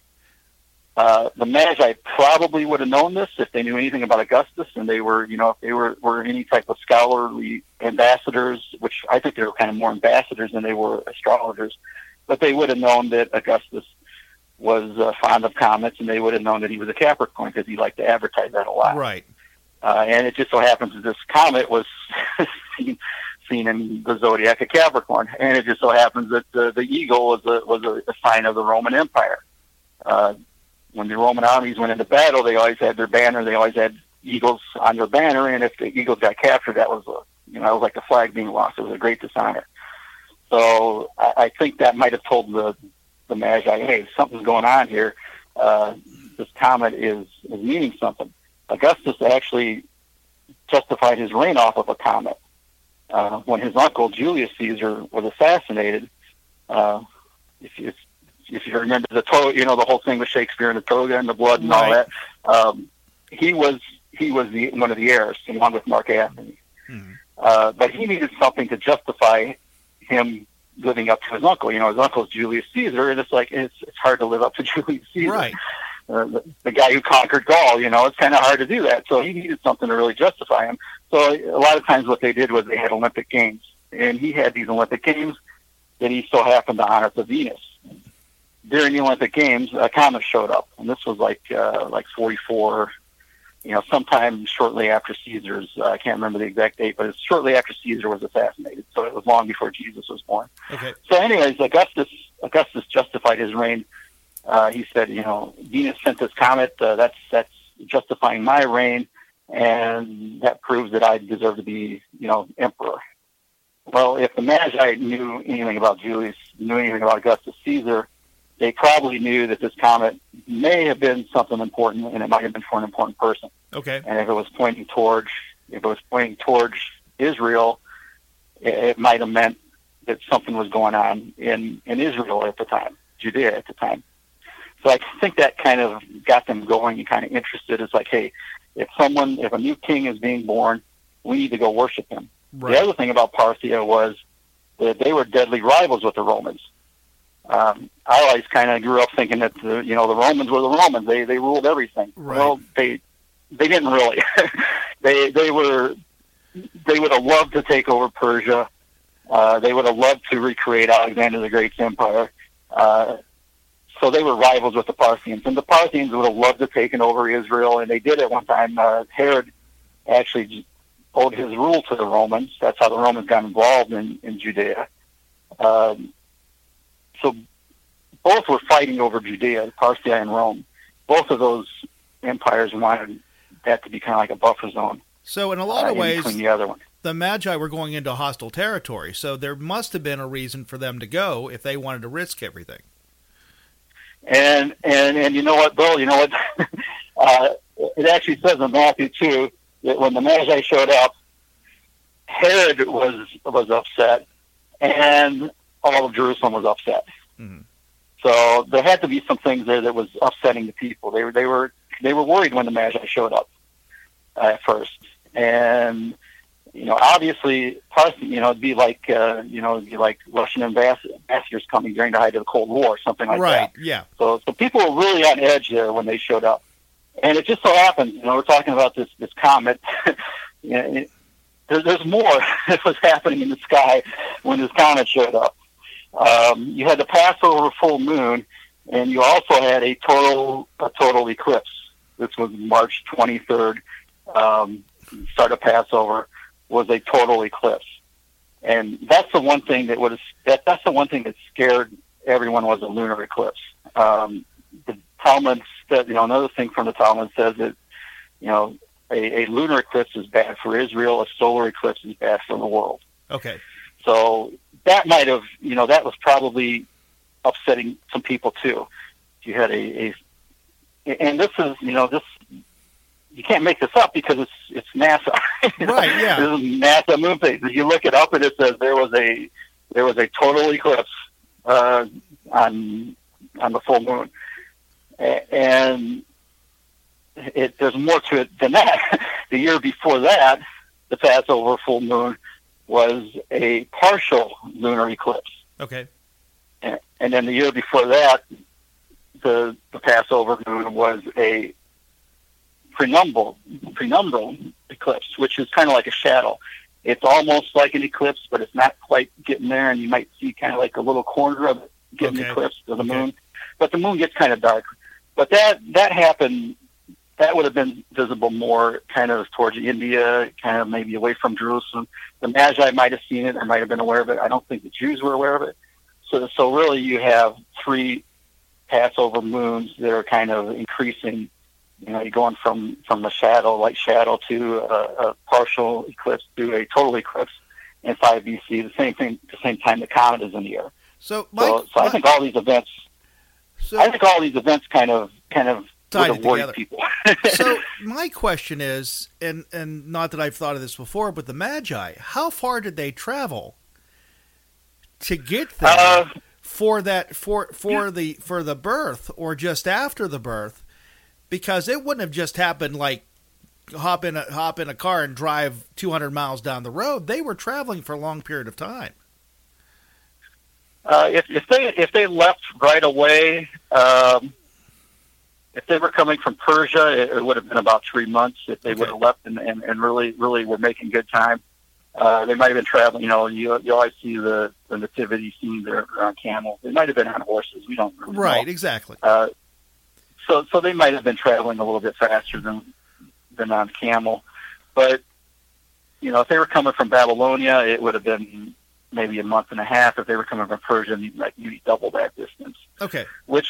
Uh, the Magi probably would have known this if they knew anything about Augustus, and they were, you know, if they were, were any type of scholarly ambassadors, which I think they were kind of more ambassadors than they were astrologers, but they would have known that Augustus was uh, fond of comets, and they would have known that he was a Capricorn because he liked to advertise that a lot. Right. Uh, and it just so happens that this comet was seen, seen in the zodiac of Capricorn, and it just so happens that uh, the eagle was a, was a, a sign of the Roman Empire. Uh, When the Roman armies went into battle, they always had their banner. They always had eagles on their banner, and if the eagles got captured, that was a, you know, it was like the flag being lost. It was a great dishonor. So I, I think that might have told the the Magi, hey, something's going on here. Uh, this comet is, is meaning something. Augustus actually justified his reign off of a comet. Uh, when his uncle Julius Caesar was assassinated, uh, if you If you remember the toga, you know, the whole thing with Shakespeare and the toga and the blood and all right. that. Um, he was he was the, one of the heirs, along with Mark Antony. Hmm. Uh, but he needed something to justify him living up to his uncle. You know, his uncle's Julius Caesar, and it's like it's it's hard to live up to Julius Caesar, right. uh, the, the guy who conquered Gaul. You know, it's kind of hard to do that. So he needed something to really justify him. So a lot of times, what they did was they had Olympic Games, and he had these Olympic Games that he so happened to honor the Venus. During the Olympic Games, a comet showed up, and this was like uh, like forty-four, you know, sometime shortly after Caesar's. Uh, I can't remember the exact date, but it's shortly after Caesar was assassinated, so it was long before Jesus was born. Okay. So, anyways, Augustus Augustus justified his reign. Uh, he said, you know, Venus sent this comet. Uh, that's that's justifying my reign, and that proves that I deserve to be, you know, emperor. Well, if the Magi knew anything about Julius, knew anything about Augustus Caesar, they probably knew that this comet may have been something important, and it might have been for an important person. Okay. And if it was pointing towards, if it was pointing towards Israel, it, it might have meant that something was going on in, in Israel at the time, Judea at the time. So I think that kind of got them going and kind of interested. It's like, hey, if someone, if a new king is being born, we need to go worship him. Right. The other thing about Parthia was that they were deadly rivals with the Romans. Um, I always kind of grew up thinking that the, you know, the Romans were the Romans; they they ruled everything. Right. Well, they they didn't really. they they were they would have loved to take over Persia. Uh, they would have loved to recreate Alexander the Great's empire. Uh, so they were rivals with the Parthians, and the Parthians would have loved to have taken over Israel, and they did at one time. Uh, Herod actually owed his rule to the Romans. That's how the Romans got involved in in Judea. Um, So both were fighting over Judea, Parthia and Rome. Both of those empires wanted that to be kind of like a buffer zone. So in a lot uh, of ways, the other one. the Magi were going into hostile territory, so there must have been a reason for them to go if they wanted to risk everything. And and and you know what, Bill? You know what? uh, it actually says in Matthew two that when the Magi showed up, Herod was was upset, and all of Jerusalem was upset. Mm-hmm. So there had to be some things there that was upsetting the people. They were they were they were worried when the Magi showed up uh, at first, and you know, obviously, you know, it'd be like uh, you know, it'd be like Russian ambassadors coming during the height of the Cold War, or something like right, that. Right. Yeah. So so people were really on edge there when they showed up, and it just so happened, you know, we're talking about this this comet. You know, it, there, there's more that was happening in the sky when this comet showed up. Um, you had the Passover full moon, and you also had a total a total eclipse. This was March twenty-third, um, start of Passover, was a total eclipse, and that's the one thing that would that that's the one thing that scared everyone was a lunar eclipse. Um, the Talmud said, you know, another thing from the Talmud says that, you know, a, a lunar eclipse is bad for Israel, a solar eclipse is bad for the world. Okay, so that might have, you know, that was probably upsetting some people too. You had a, a and this is, you know, this. You can't make this up because it's it's NASA. Right, yeah. This is NASA moon phase. You look it up and it says there was a there was a total eclipse uh, on on the full moon, and it, there's more to it than that. The year before that, the Passover full moon was a partial lunar eclipse. Okay, and, and then the year before that, the the Passover moon was a Penumbral, penumbral eclipse, which is kind of like a shadow. It's almost like an eclipse, but it's not quite getting there, and you might see kind of like a little corner of it getting okay. eclipsed of the okay. moon. But the moon gets kind of dark. But that that happened, that would have been visible more kind of towards India, kind of maybe away from Jerusalem. The Magi might have seen it or might have been aware of it. I don't think the Jews were aware of it. So, so really you have three Passover moons that are kind of increasing. You know, you're going from, from a shadow, light shadow, to a, a partial eclipse to a total eclipse in five B C, the same thing, the same time the comet is in the air. So, Mike, so, so Mike, I think all these events, so I think all these events kind of kind of would have worried people. So my question is, and and not that I've thought of this before, but the Magi, how far did they travel to get there uh, for that for for yeah. the for the birth or just after the birth? Because it wouldn't have just happened like hop in a hop in a car and drive two hundred miles down the road. They were traveling for a long period of time. Uh, if, if they if they left right away, um, if they were coming from Persia, it, it would have been about three months. If they okay. would have left and, and, and really really were making good time, uh, they might have been traveling. You know, you you always see the, the nativity scene there on camels. They might have been on horses. We don't really right know. Exactly. Uh, So, so they might have been traveling a little bit faster than than on camel, but you know, if they were coming from Babylonia, it would have been maybe a month and a half. If they were coming from Persia, you'd like maybe double that distance. Okay, which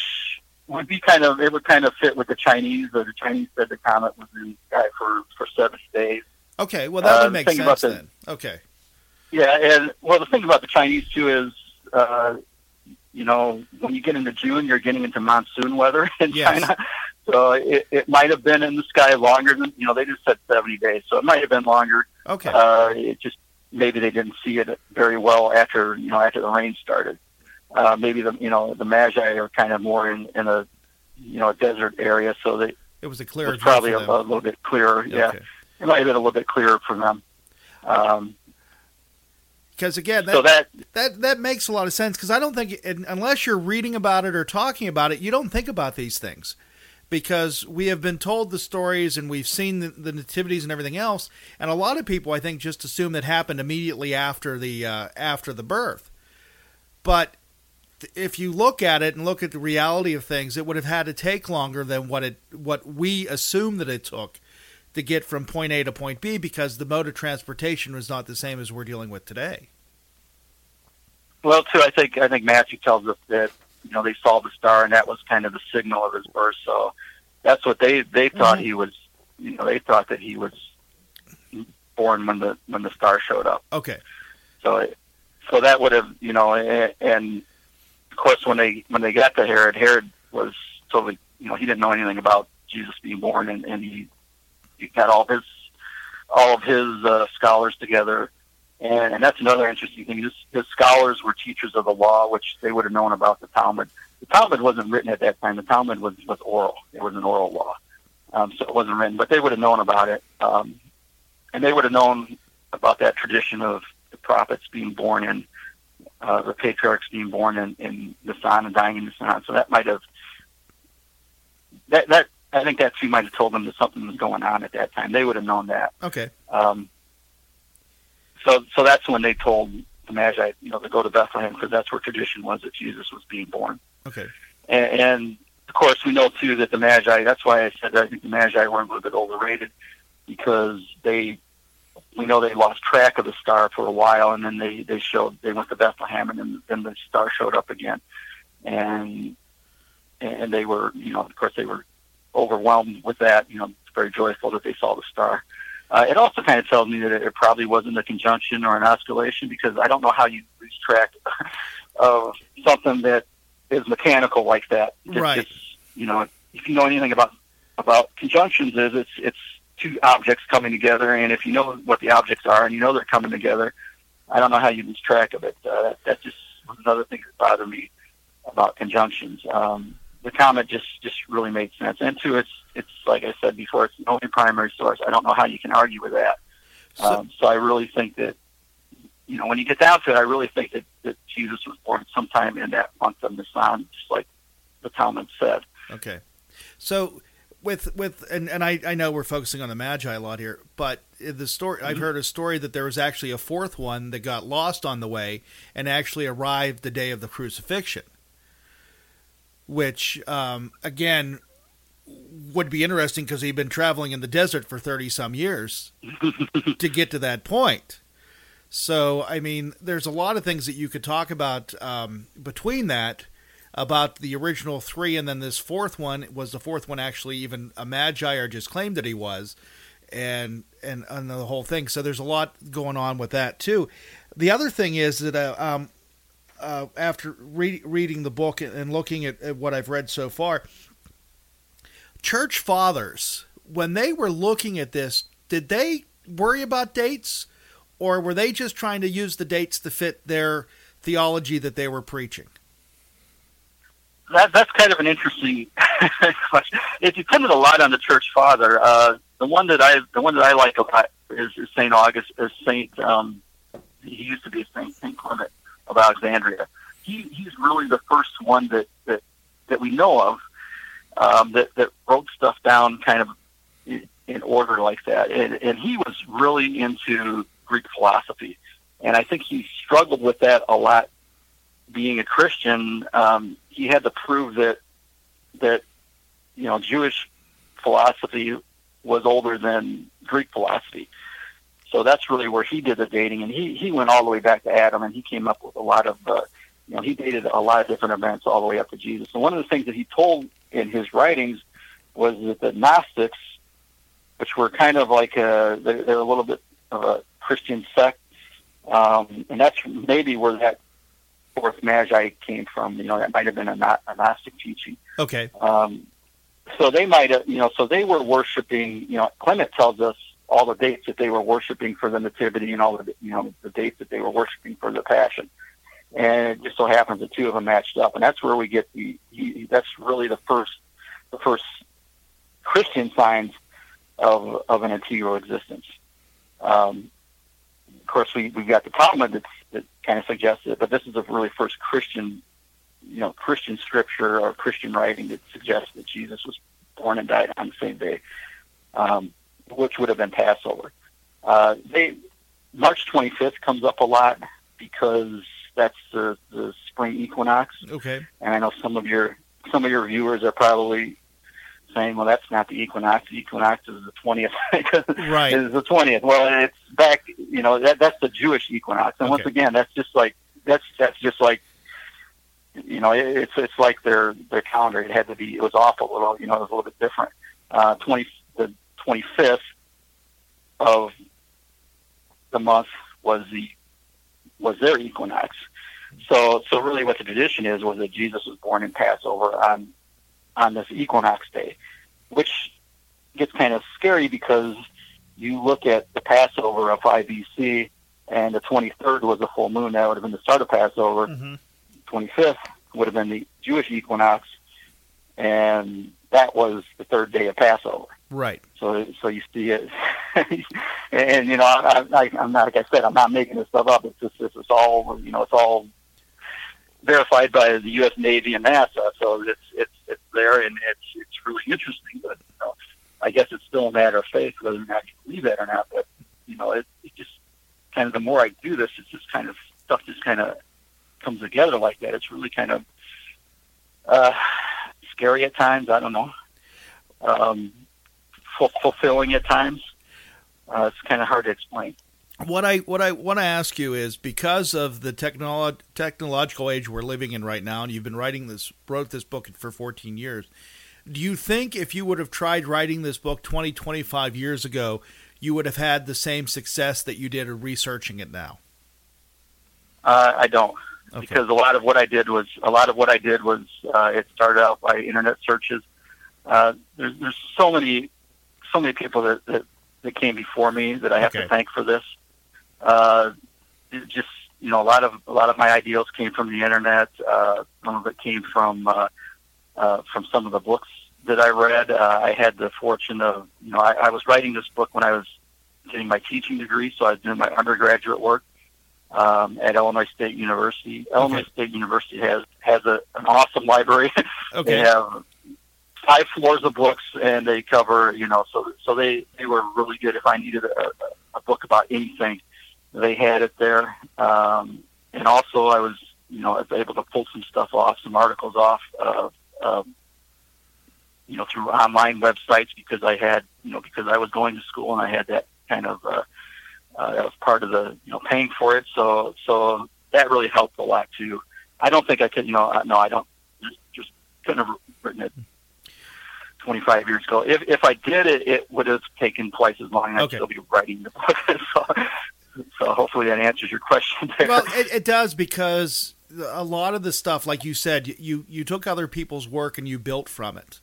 would be kind of it would kind of fit with the Chinese. Or the Chinese said the comet was in the sky for, for seven days. Okay, well that would uh, make sense the, then. Okay, yeah, and well the thing about the Chinese too is. Uh, You know, when you get into June, you're getting into monsoon weather in yes. China. So it, it might have been in the sky longer than, you know, they just said seventy days. So it might have been longer. Okay. Uh, it just, maybe they didn't see it very well after, you know, after the rain started. Uh, maybe, the you know, the Magi are kind of more in, in a, you know, a desert area. So they, it was a clearer. It was probably a, a little bit clearer. Okay. Yeah. It might have been a little bit clearer for them. Um Because, again, that, so that, that that makes a lot of sense because I don't think, unless you're reading about it or talking about it, you don't think about these things because we have been told the stories and we've seen the, the nativities and everything else, and a lot of people, I think, just assume that happened immediately after the uh, after the birth. But if you look at it and look at the reality of things, it would have had to take longer than what it what we assume that it took to get from point A to point B because the mode of transportation was not the same as we're dealing with today. Well, too, I think I think Matthew tells us that, you know, they saw the star and that was kind of the signal of his birth. So that's what they, they thought mm-hmm. he was, you know, they thought that he was born when the when the star showed up. Okay. So it, so that would have, you know, and, and of course when they when they got to Herod, Herod was totally, you know, he didn't know anything about Jesus being born, and, and he he got all of his all of his uh, scholars together. And, and that's another interesting thing. His, his scholars were teachers of the law, which they would have known about the Talmud. The Talmud wasn't written at that time. The Talmud was, was oral. It was an oral law. Um, so it wasn't written, but they would have known about it. Um, and they would have known about that tradition of the prophets being born in, uh, the patriarchs being born in, in the sun and dying in the sun. So that might have, that, that, I think that too might have told them that something was going on at that time. They would have known that. Okay. Um, So, so that's when they told the Magi, you know, to go to Bethlehem, because that's where tradition was that Jesus was being born. Okay. And, and of course, we know too that the Magi. That's why I said that I think the Magi were a little bit overrated, because they, we know they lost track of the star for a while, and then they, they showed they went to Bethlehem, and then, then the star showed up again, and and they were, you know, of course they were overwhelmed with that. You know, very joyful that they saw the star. Uh, it also kind of tells me that it probably wasn't a conjunction or an oscillation, because I don't know how you lose track of something that is mechanical like that. It's, right. It's, you know, if you know anything about about conjunctions, is it's it's two objects coming together, and if you know what the objects are and you know they're coming together, I don't know how you lose track of it. Uh, that, that just was another thing that bothered me about conjunctions. Um, the comet just, just really made sense. And two, it's, it's like I said before, it's the only primary source. I don't know how you can argue with that. So, um, so I really think that, you know, when you get down to it, I really think that, that Jesus was born sometime in that month of Nisan, just like the Talmud said. Okay. So with, with and, and I, I know we're focusing on the Magi a lot here, but the story, mm-hmm. I've heard a story that there was actually a fourth one that got lost on the way and actually arrived the day of the crucifixion. Which, um, again, would be interesting because he'd been traveling in the desert for thirty some years to get to that point. So, I mean, there's a lot of things that you could talk about um, between that, about the original three, and then this fourth one. Was the fourth one actually even a Magi, or just claimed that he was, and, and, and the whole thing. So there's a lot going on with that, too. The other thing is that... Uh, um, Uh, after re- reading the book and looking at, at what I've read so far, church fathers, when they were looking at this, did they worry about dates, or were they just trying to use the dates to fit their theology that they were preaching? That, that's kind of an interesting question. It depended a lot on the church father. Uh, the one that I the one that I like a lot is, is Saint August, is Saint. Um, he used to be Saint Saint Clement of Alexandria. He he's really the first one that that, that we know of um, that that wrote stuff down kind of in, in order like that. And, and he was really into Greek philosophy, and I think he struggled with that a lot. Being a Christian, um, he had to prove that that you know Jewish philosophy was older than Greek philosophy. So that's really where he did the dating, and he, he went all the way back to Adam, and he came up with a lot of, uh, you know, he dated a lot of different events all the way up to Jesus. And one of the things that he told in his writings was that the Gnostics, which were kind of like a, they're, they're a little bit of a Christian sect, um, and that's maybe where that fourth Magi came from. You know, that might have been a, not, a Gnostic teaching. Okay. Um, so they might have, you know, so they were worshiping, you know, Clement tells us all the dates that they were worshiping for the nativity, and all the you know the dates that they were worshiping for the passion, and it just so happens the two of them matched up, and that's where we get the he, that's really the first the first Christian signs of of an integral existence. Um, of course, we we've got the Talmud that that kind of suggests it, but this is the really first Christian you know Christian scripture or Christian writing that suggests that Jesus was born and died on the same day. Um, which would have been Passover. Uh, they, March twenty-fifth comes up a lot because that's the, the spring equinox. Okay. And I know some of your some of your viewers are probably saying, well, that's not the equinox. The equinox is the twentieth. Right. It's the twentieth. Well, it's back, you know, that that's the Jewish equinox. And okay. Once again, that's just like, that's that's just like, you know, it, it's it's like their, their calendar. It had to be, it was off a little, you know, it was a little bit different. Uh, twenty-fifth of the month was the was their equinox. So, so really, what the tradition is was that Jesus was born in Passover on on this equinox day, which gets kind of scary because you look at the Passover of five B C, and the twenty-third was the full moon. That would have been the start of Passover. Mm-hmm. twenty-fifth would have been the Jewish equinox, and that was the third day of Passover. Right. So, so you see it, and you know, I, I, I'm not like I said, I'm not making this stuff up. It's just this is all, you know, it's all verified by the U S Navy and NASA. So it's it's it's there, and it's it's really interesting. But you know, I guess it's still a matter of faith whether or not you believe that or not. But you know, it, it just kind of the more I do this, it's just kind of stuff just kind of comes together like that. It's really kind of uh, scary at times. I don't know. Um, fulfilling at times. Uh, it's kind of hard to explain. What I what I want to ask you is, because of the technolo- technological age we're living in right now, and you've been writing this, wrote this book for fourteen years, do you think if you would have tried writing this book twenty, twenty-five years ago, you would have had the same success that you did in researching it now? Uh, I don't. Okay. Because a lot of what I did was, a lot of what I did was, uh, it started out by internet searches. Uh, there's, there's so many, so many people that, that, that came before me that I have okay. to thank for this. Uh, it just, you know, a lot of, a lot of my ideals came from the internet. Uh, some of it came from, uh, uh, from some of the books that I read. Uh, I had the fortune of, you know, I, I was writing this book when I was getting my teaching degree. So I was doing my undergraduate work. Um, at Illinois State University. Okay. Illinois State University has, has a, an awesome library. Okay. They have five floors of books, and they cover, you know, so so they, they were really good. If I needed a, a book about anything, they had it there. Um, and also I was, you know, I was able to pull some stuff off, some articles off, uh, uh, you know, through online websites because I had, you know, because I was going to school and I had that kind of uh, Uh, that was part of the, you know, paying for it. So, so that really helped a lot too. I don't think I could, you know, no, I don't just, just couldn't have written it twenty-five years ago. If if I did it, it would have taken twice as long. I'd okay. still be writing the book. so, so hopefully that answers your question there. Well, it, it does, because a lot of the stuff, like you said, you, you took other people's work and you built from it.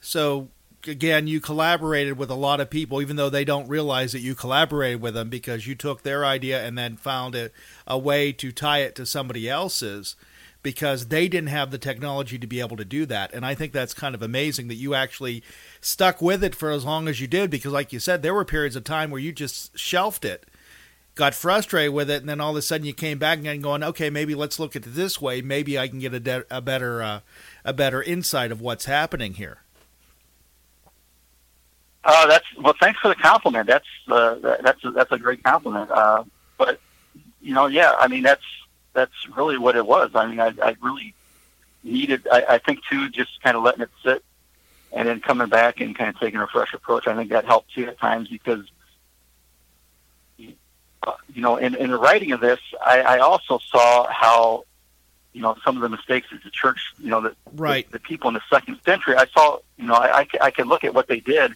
So, again, you collaborated with a lot of people, even though they don't realize that you collaborated with them, because you took their idea and then found a, a way to tie it to somebody else's, because they didn't have the technology to be able to do that. And I think that's kind of amazing that you actually stuck with it for as long as you did, because like you said, there were periods of time where you just shelved it, got frustrated with it, and then all of a sudden you came back and going, okay, maybe let's look at it this way. Maybe I can get a, de- a better uh, a better insight of what's happening here. Oh, uh, that's well. Thanks for the compliment. That's uh, that's that's a great compliment. Uh, but you know, yeah, I mean, that's that's really what it was. I mean, I, I really needed. I, I think too, just kind of letting it sit, and then coming back and kind of taking a fresh approach. I think that helped too at times, because you know, in, in the writing of this, I, I also saw how, you know, some of the mistakes that the church, you know, that right. the, the people in the second century. I saw, you know, I I, I could look at what they did.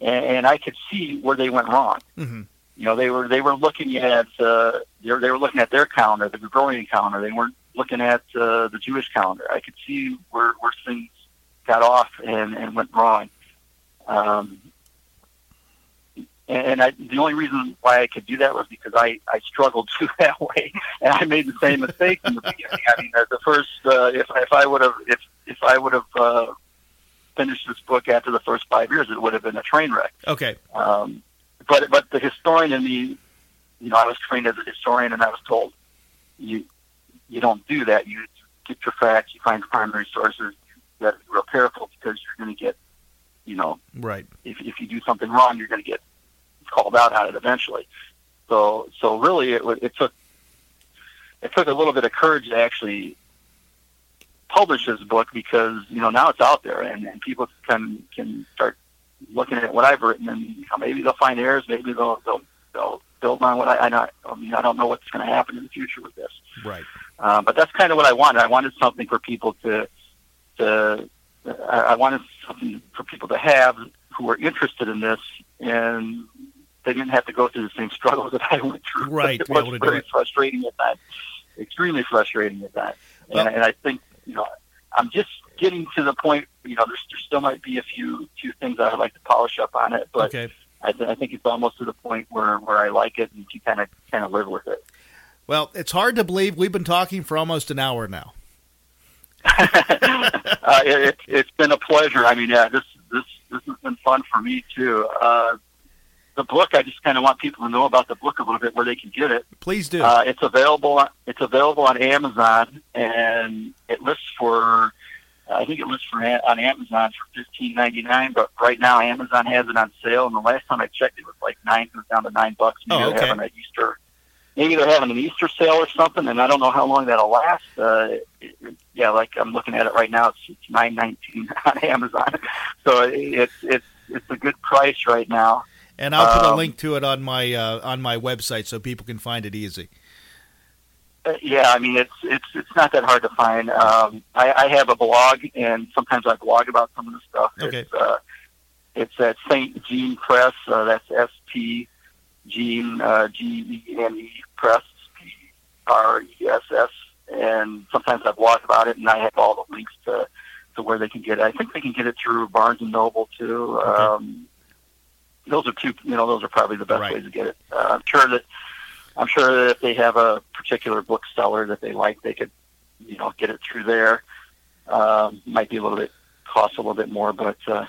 And I could see where they went wrong. Mm-hmm. You know, they were they were looking at uh, they were, they were looking at their calendar, the Gregorian calendar. They weren't looking at uh, the Jewish calendar. I could see where, where things got off and, and went wrong. Um, and I, the only reason why I could do that was because I, I struggled too that way, and I made the same mistake in the beginning. I mean, the first uh, if if I would have if if I would have. Uh, finished this book after the first five years, it would have been a train wreck. Okay. Um, but but the historian in me, you know, I was trained as a historian, and I was told, you you don't do that. You get your facts, you find primary sources, you got to be real careful, because you're going to get, you know, right. If if you do something wrong, you're going to get called out on it eventually. So so really, it it took it took a little bit of courage to actually publish this book, because you know now it's out there, and, and people can can start looking at what I've written, and maybe they'll find errors, maybe they'll they'll, they'll build on what I I, not, I mean I don't know what's going to happen in the future with this, right? Um, but that's kind of what I wanted. I wanted something for people to to I wanted something for people to have who are interested in this, and they didn't have to go through the same struggles that I went through. Right. It was very really frustrating at that. Extremely frustrating at that. Well, and, and I think, you know, I'm just getting to the point, you know, there's, there still might be a few few things I would like to polish up on it, but okay. I, th- I think it's almost to the point where, where I like it and you kind of kind of live with it. Well, it's hard to believe we've been talking for almost an hour now. uh, it, it's been a pleasure. I mean, yeah, this this this has been fun for me too. Uh, the book, I just kind of want people to know about the book a little bit, where they can get it. Please do. Uh, it's available. On, it's available on Amazon, and it lists for. I think it lists for on Amazon for fifteen ninety-nine, but right now Amazon has it on sale. And the last time I checked, it was like nine, down to nine bucks. Maybe oh, okay. They're having an Easter, maybe they're having an Easter sale or something, and I don't know how long that'll last. Uh, it, it, yeah, like I'm looking at it right now, it's, it's nine nineteen on Amazon, so it, it's it's it's a good price right now. And I'll put um, a link to it on my uh, on my website so people can find it easy. Yeah, I mean, it's it's it's not that hard to find. Um, I, I have a blog, and sometimes I blog about some of the stuff. Okay. It's, uh, it's at Saint Gene Press. Uh, that's S P Gene, uh, G E N E Press, P R E S S. And sometimes I blog about it, and I have all the links to, to where they can get it. I think they can get it through Barnes and Noble, too. Okay. Um, those are two, you know, those are probably the best right. ways to get it. Uh, I'm sure that... I'm sure that if they have a particular bookseller that they like, they could, you know, get it through there. Um, might be a little bit cost a little bit more, but uh,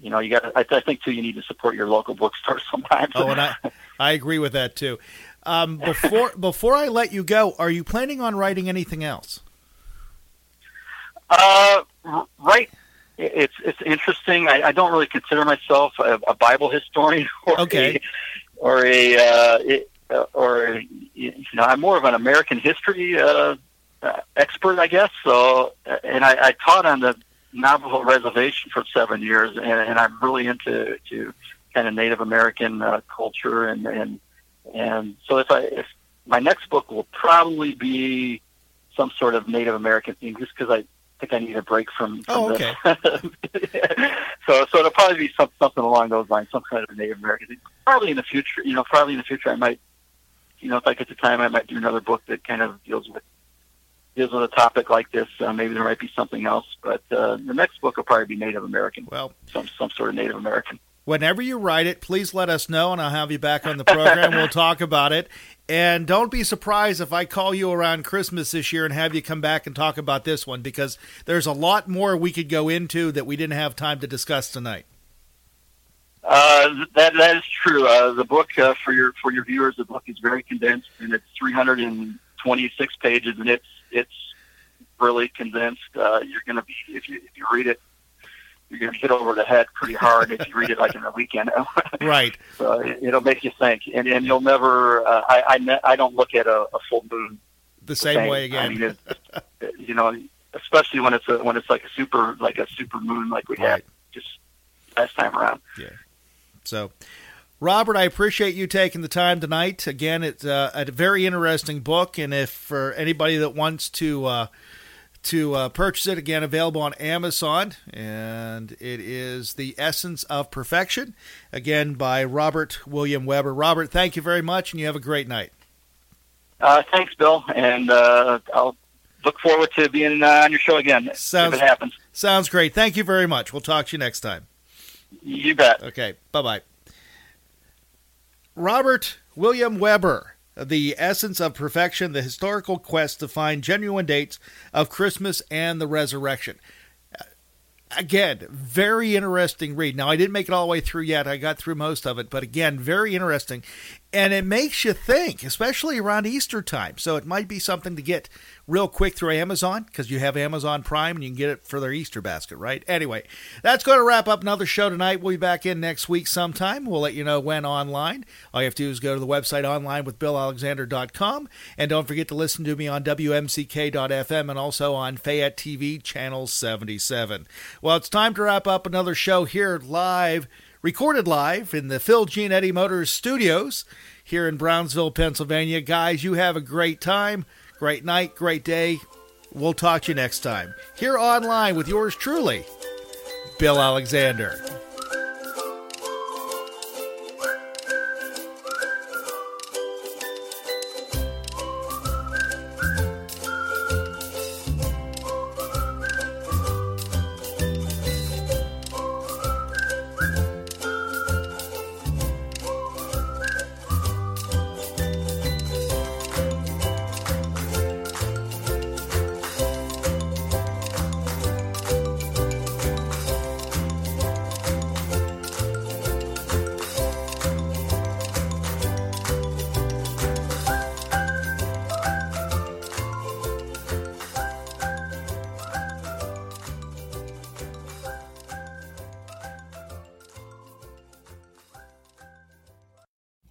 you know, you got. I, I think too, you need to support your local bookstore sometimes. Oh, and I, I agree with that too. Um, before before I let you go, are you planning on writing anything else? Uh, right. It's it's interesting. I, I don't really consider myself a, a Bible historian or okay. a or a. Uh, it, Uh, or you know, I'm more of an American history uh, uh, expert, I guess. So, and I, I taught on the Navajo reservation for seven years, and, and I'm really into to kind of Native American uh, culture, and, and and so if I if my next book will probably be some sort of Native American thing, just because I think I need a break from. from oh, okay. so, so it'll probably be some, something along those lines, some kind of Native American thing. Probably in the future, you know, probably in the future, I might. You know, if I get the time, I might do another book that kind of deals with deals with a topic like this. Uh, maybe there might be something else, but uh, the next book will probably be Native American. Well, some some sort of Native American. Whenever you write it, please let us know, and I'll have you back on the program. We'll talk about it. And don't be surprised if I call you around Christmas this year and have you come back and talk about this one, because there's a lot more we could go into that we didn't have time to discuss tonight. Uh, that that is true. Uh, the book uh, for your for your viewers, the book is very condensed, and it's three hundred twenty-six pages, and it's it's really condensed. Uh, you're going to be if you if you read it, you're going to hit over the head pretty hard if you read it like in a weekend. Right. So it, it'll make you think, and and you'll never. Uh, I I, ne- I don't look at a, a full moon the same thing. Way again. I mean, it, you know, especially when it's a, when it's like a super like a super moon like we right. had just last time around. Yeah. So, Robert, I appreciate you taking the time tonight. Again, it's uh, a very interesting book, and if for anybody that wants to uh, to uh, purchase it, again, available on Amazon, and it is The Essence of Perfection, again, by Robert William Weber. Robert, thank you very much, and you have a great night. Uh, thanks, Bill, and uh, I'll look forward to being uh, on your show again sounds, if it happens. Sounds great. Thank you very much. We'll talk to you next time. You bet. Okay, bye-bye. Robert William Weber, The Essence of Perfection, the historical quest to find genuine dates of Christmas and the resurrection. Again, very interesting read. Now, I didn't make it all the way through yet. I got through most of it, but again, very interesting. And it makes you think, especially around Easter time. So it might be something to get real quick through Amazon, because you have Amazon Prime and you can get it for their Easter basket, right? Anyway, that's going to wrap up another show tonight. We'll be back in next week sometime. We'll let you know when online. All you have to do is go to the website online with bill alexander dot com. And don't forget to listen to me on W M C K dot F M and also on Fayette T V, Channel seventy-seven. Well, it's time to wrap up another show here live, recorded live in the Phil Gianetti Motors studios here in Brownsville, Pennsylvania. Guys, you have a great time, great night, great day. We'll talk to you next time. Here online with yours truly, Bill Alexander.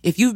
If you've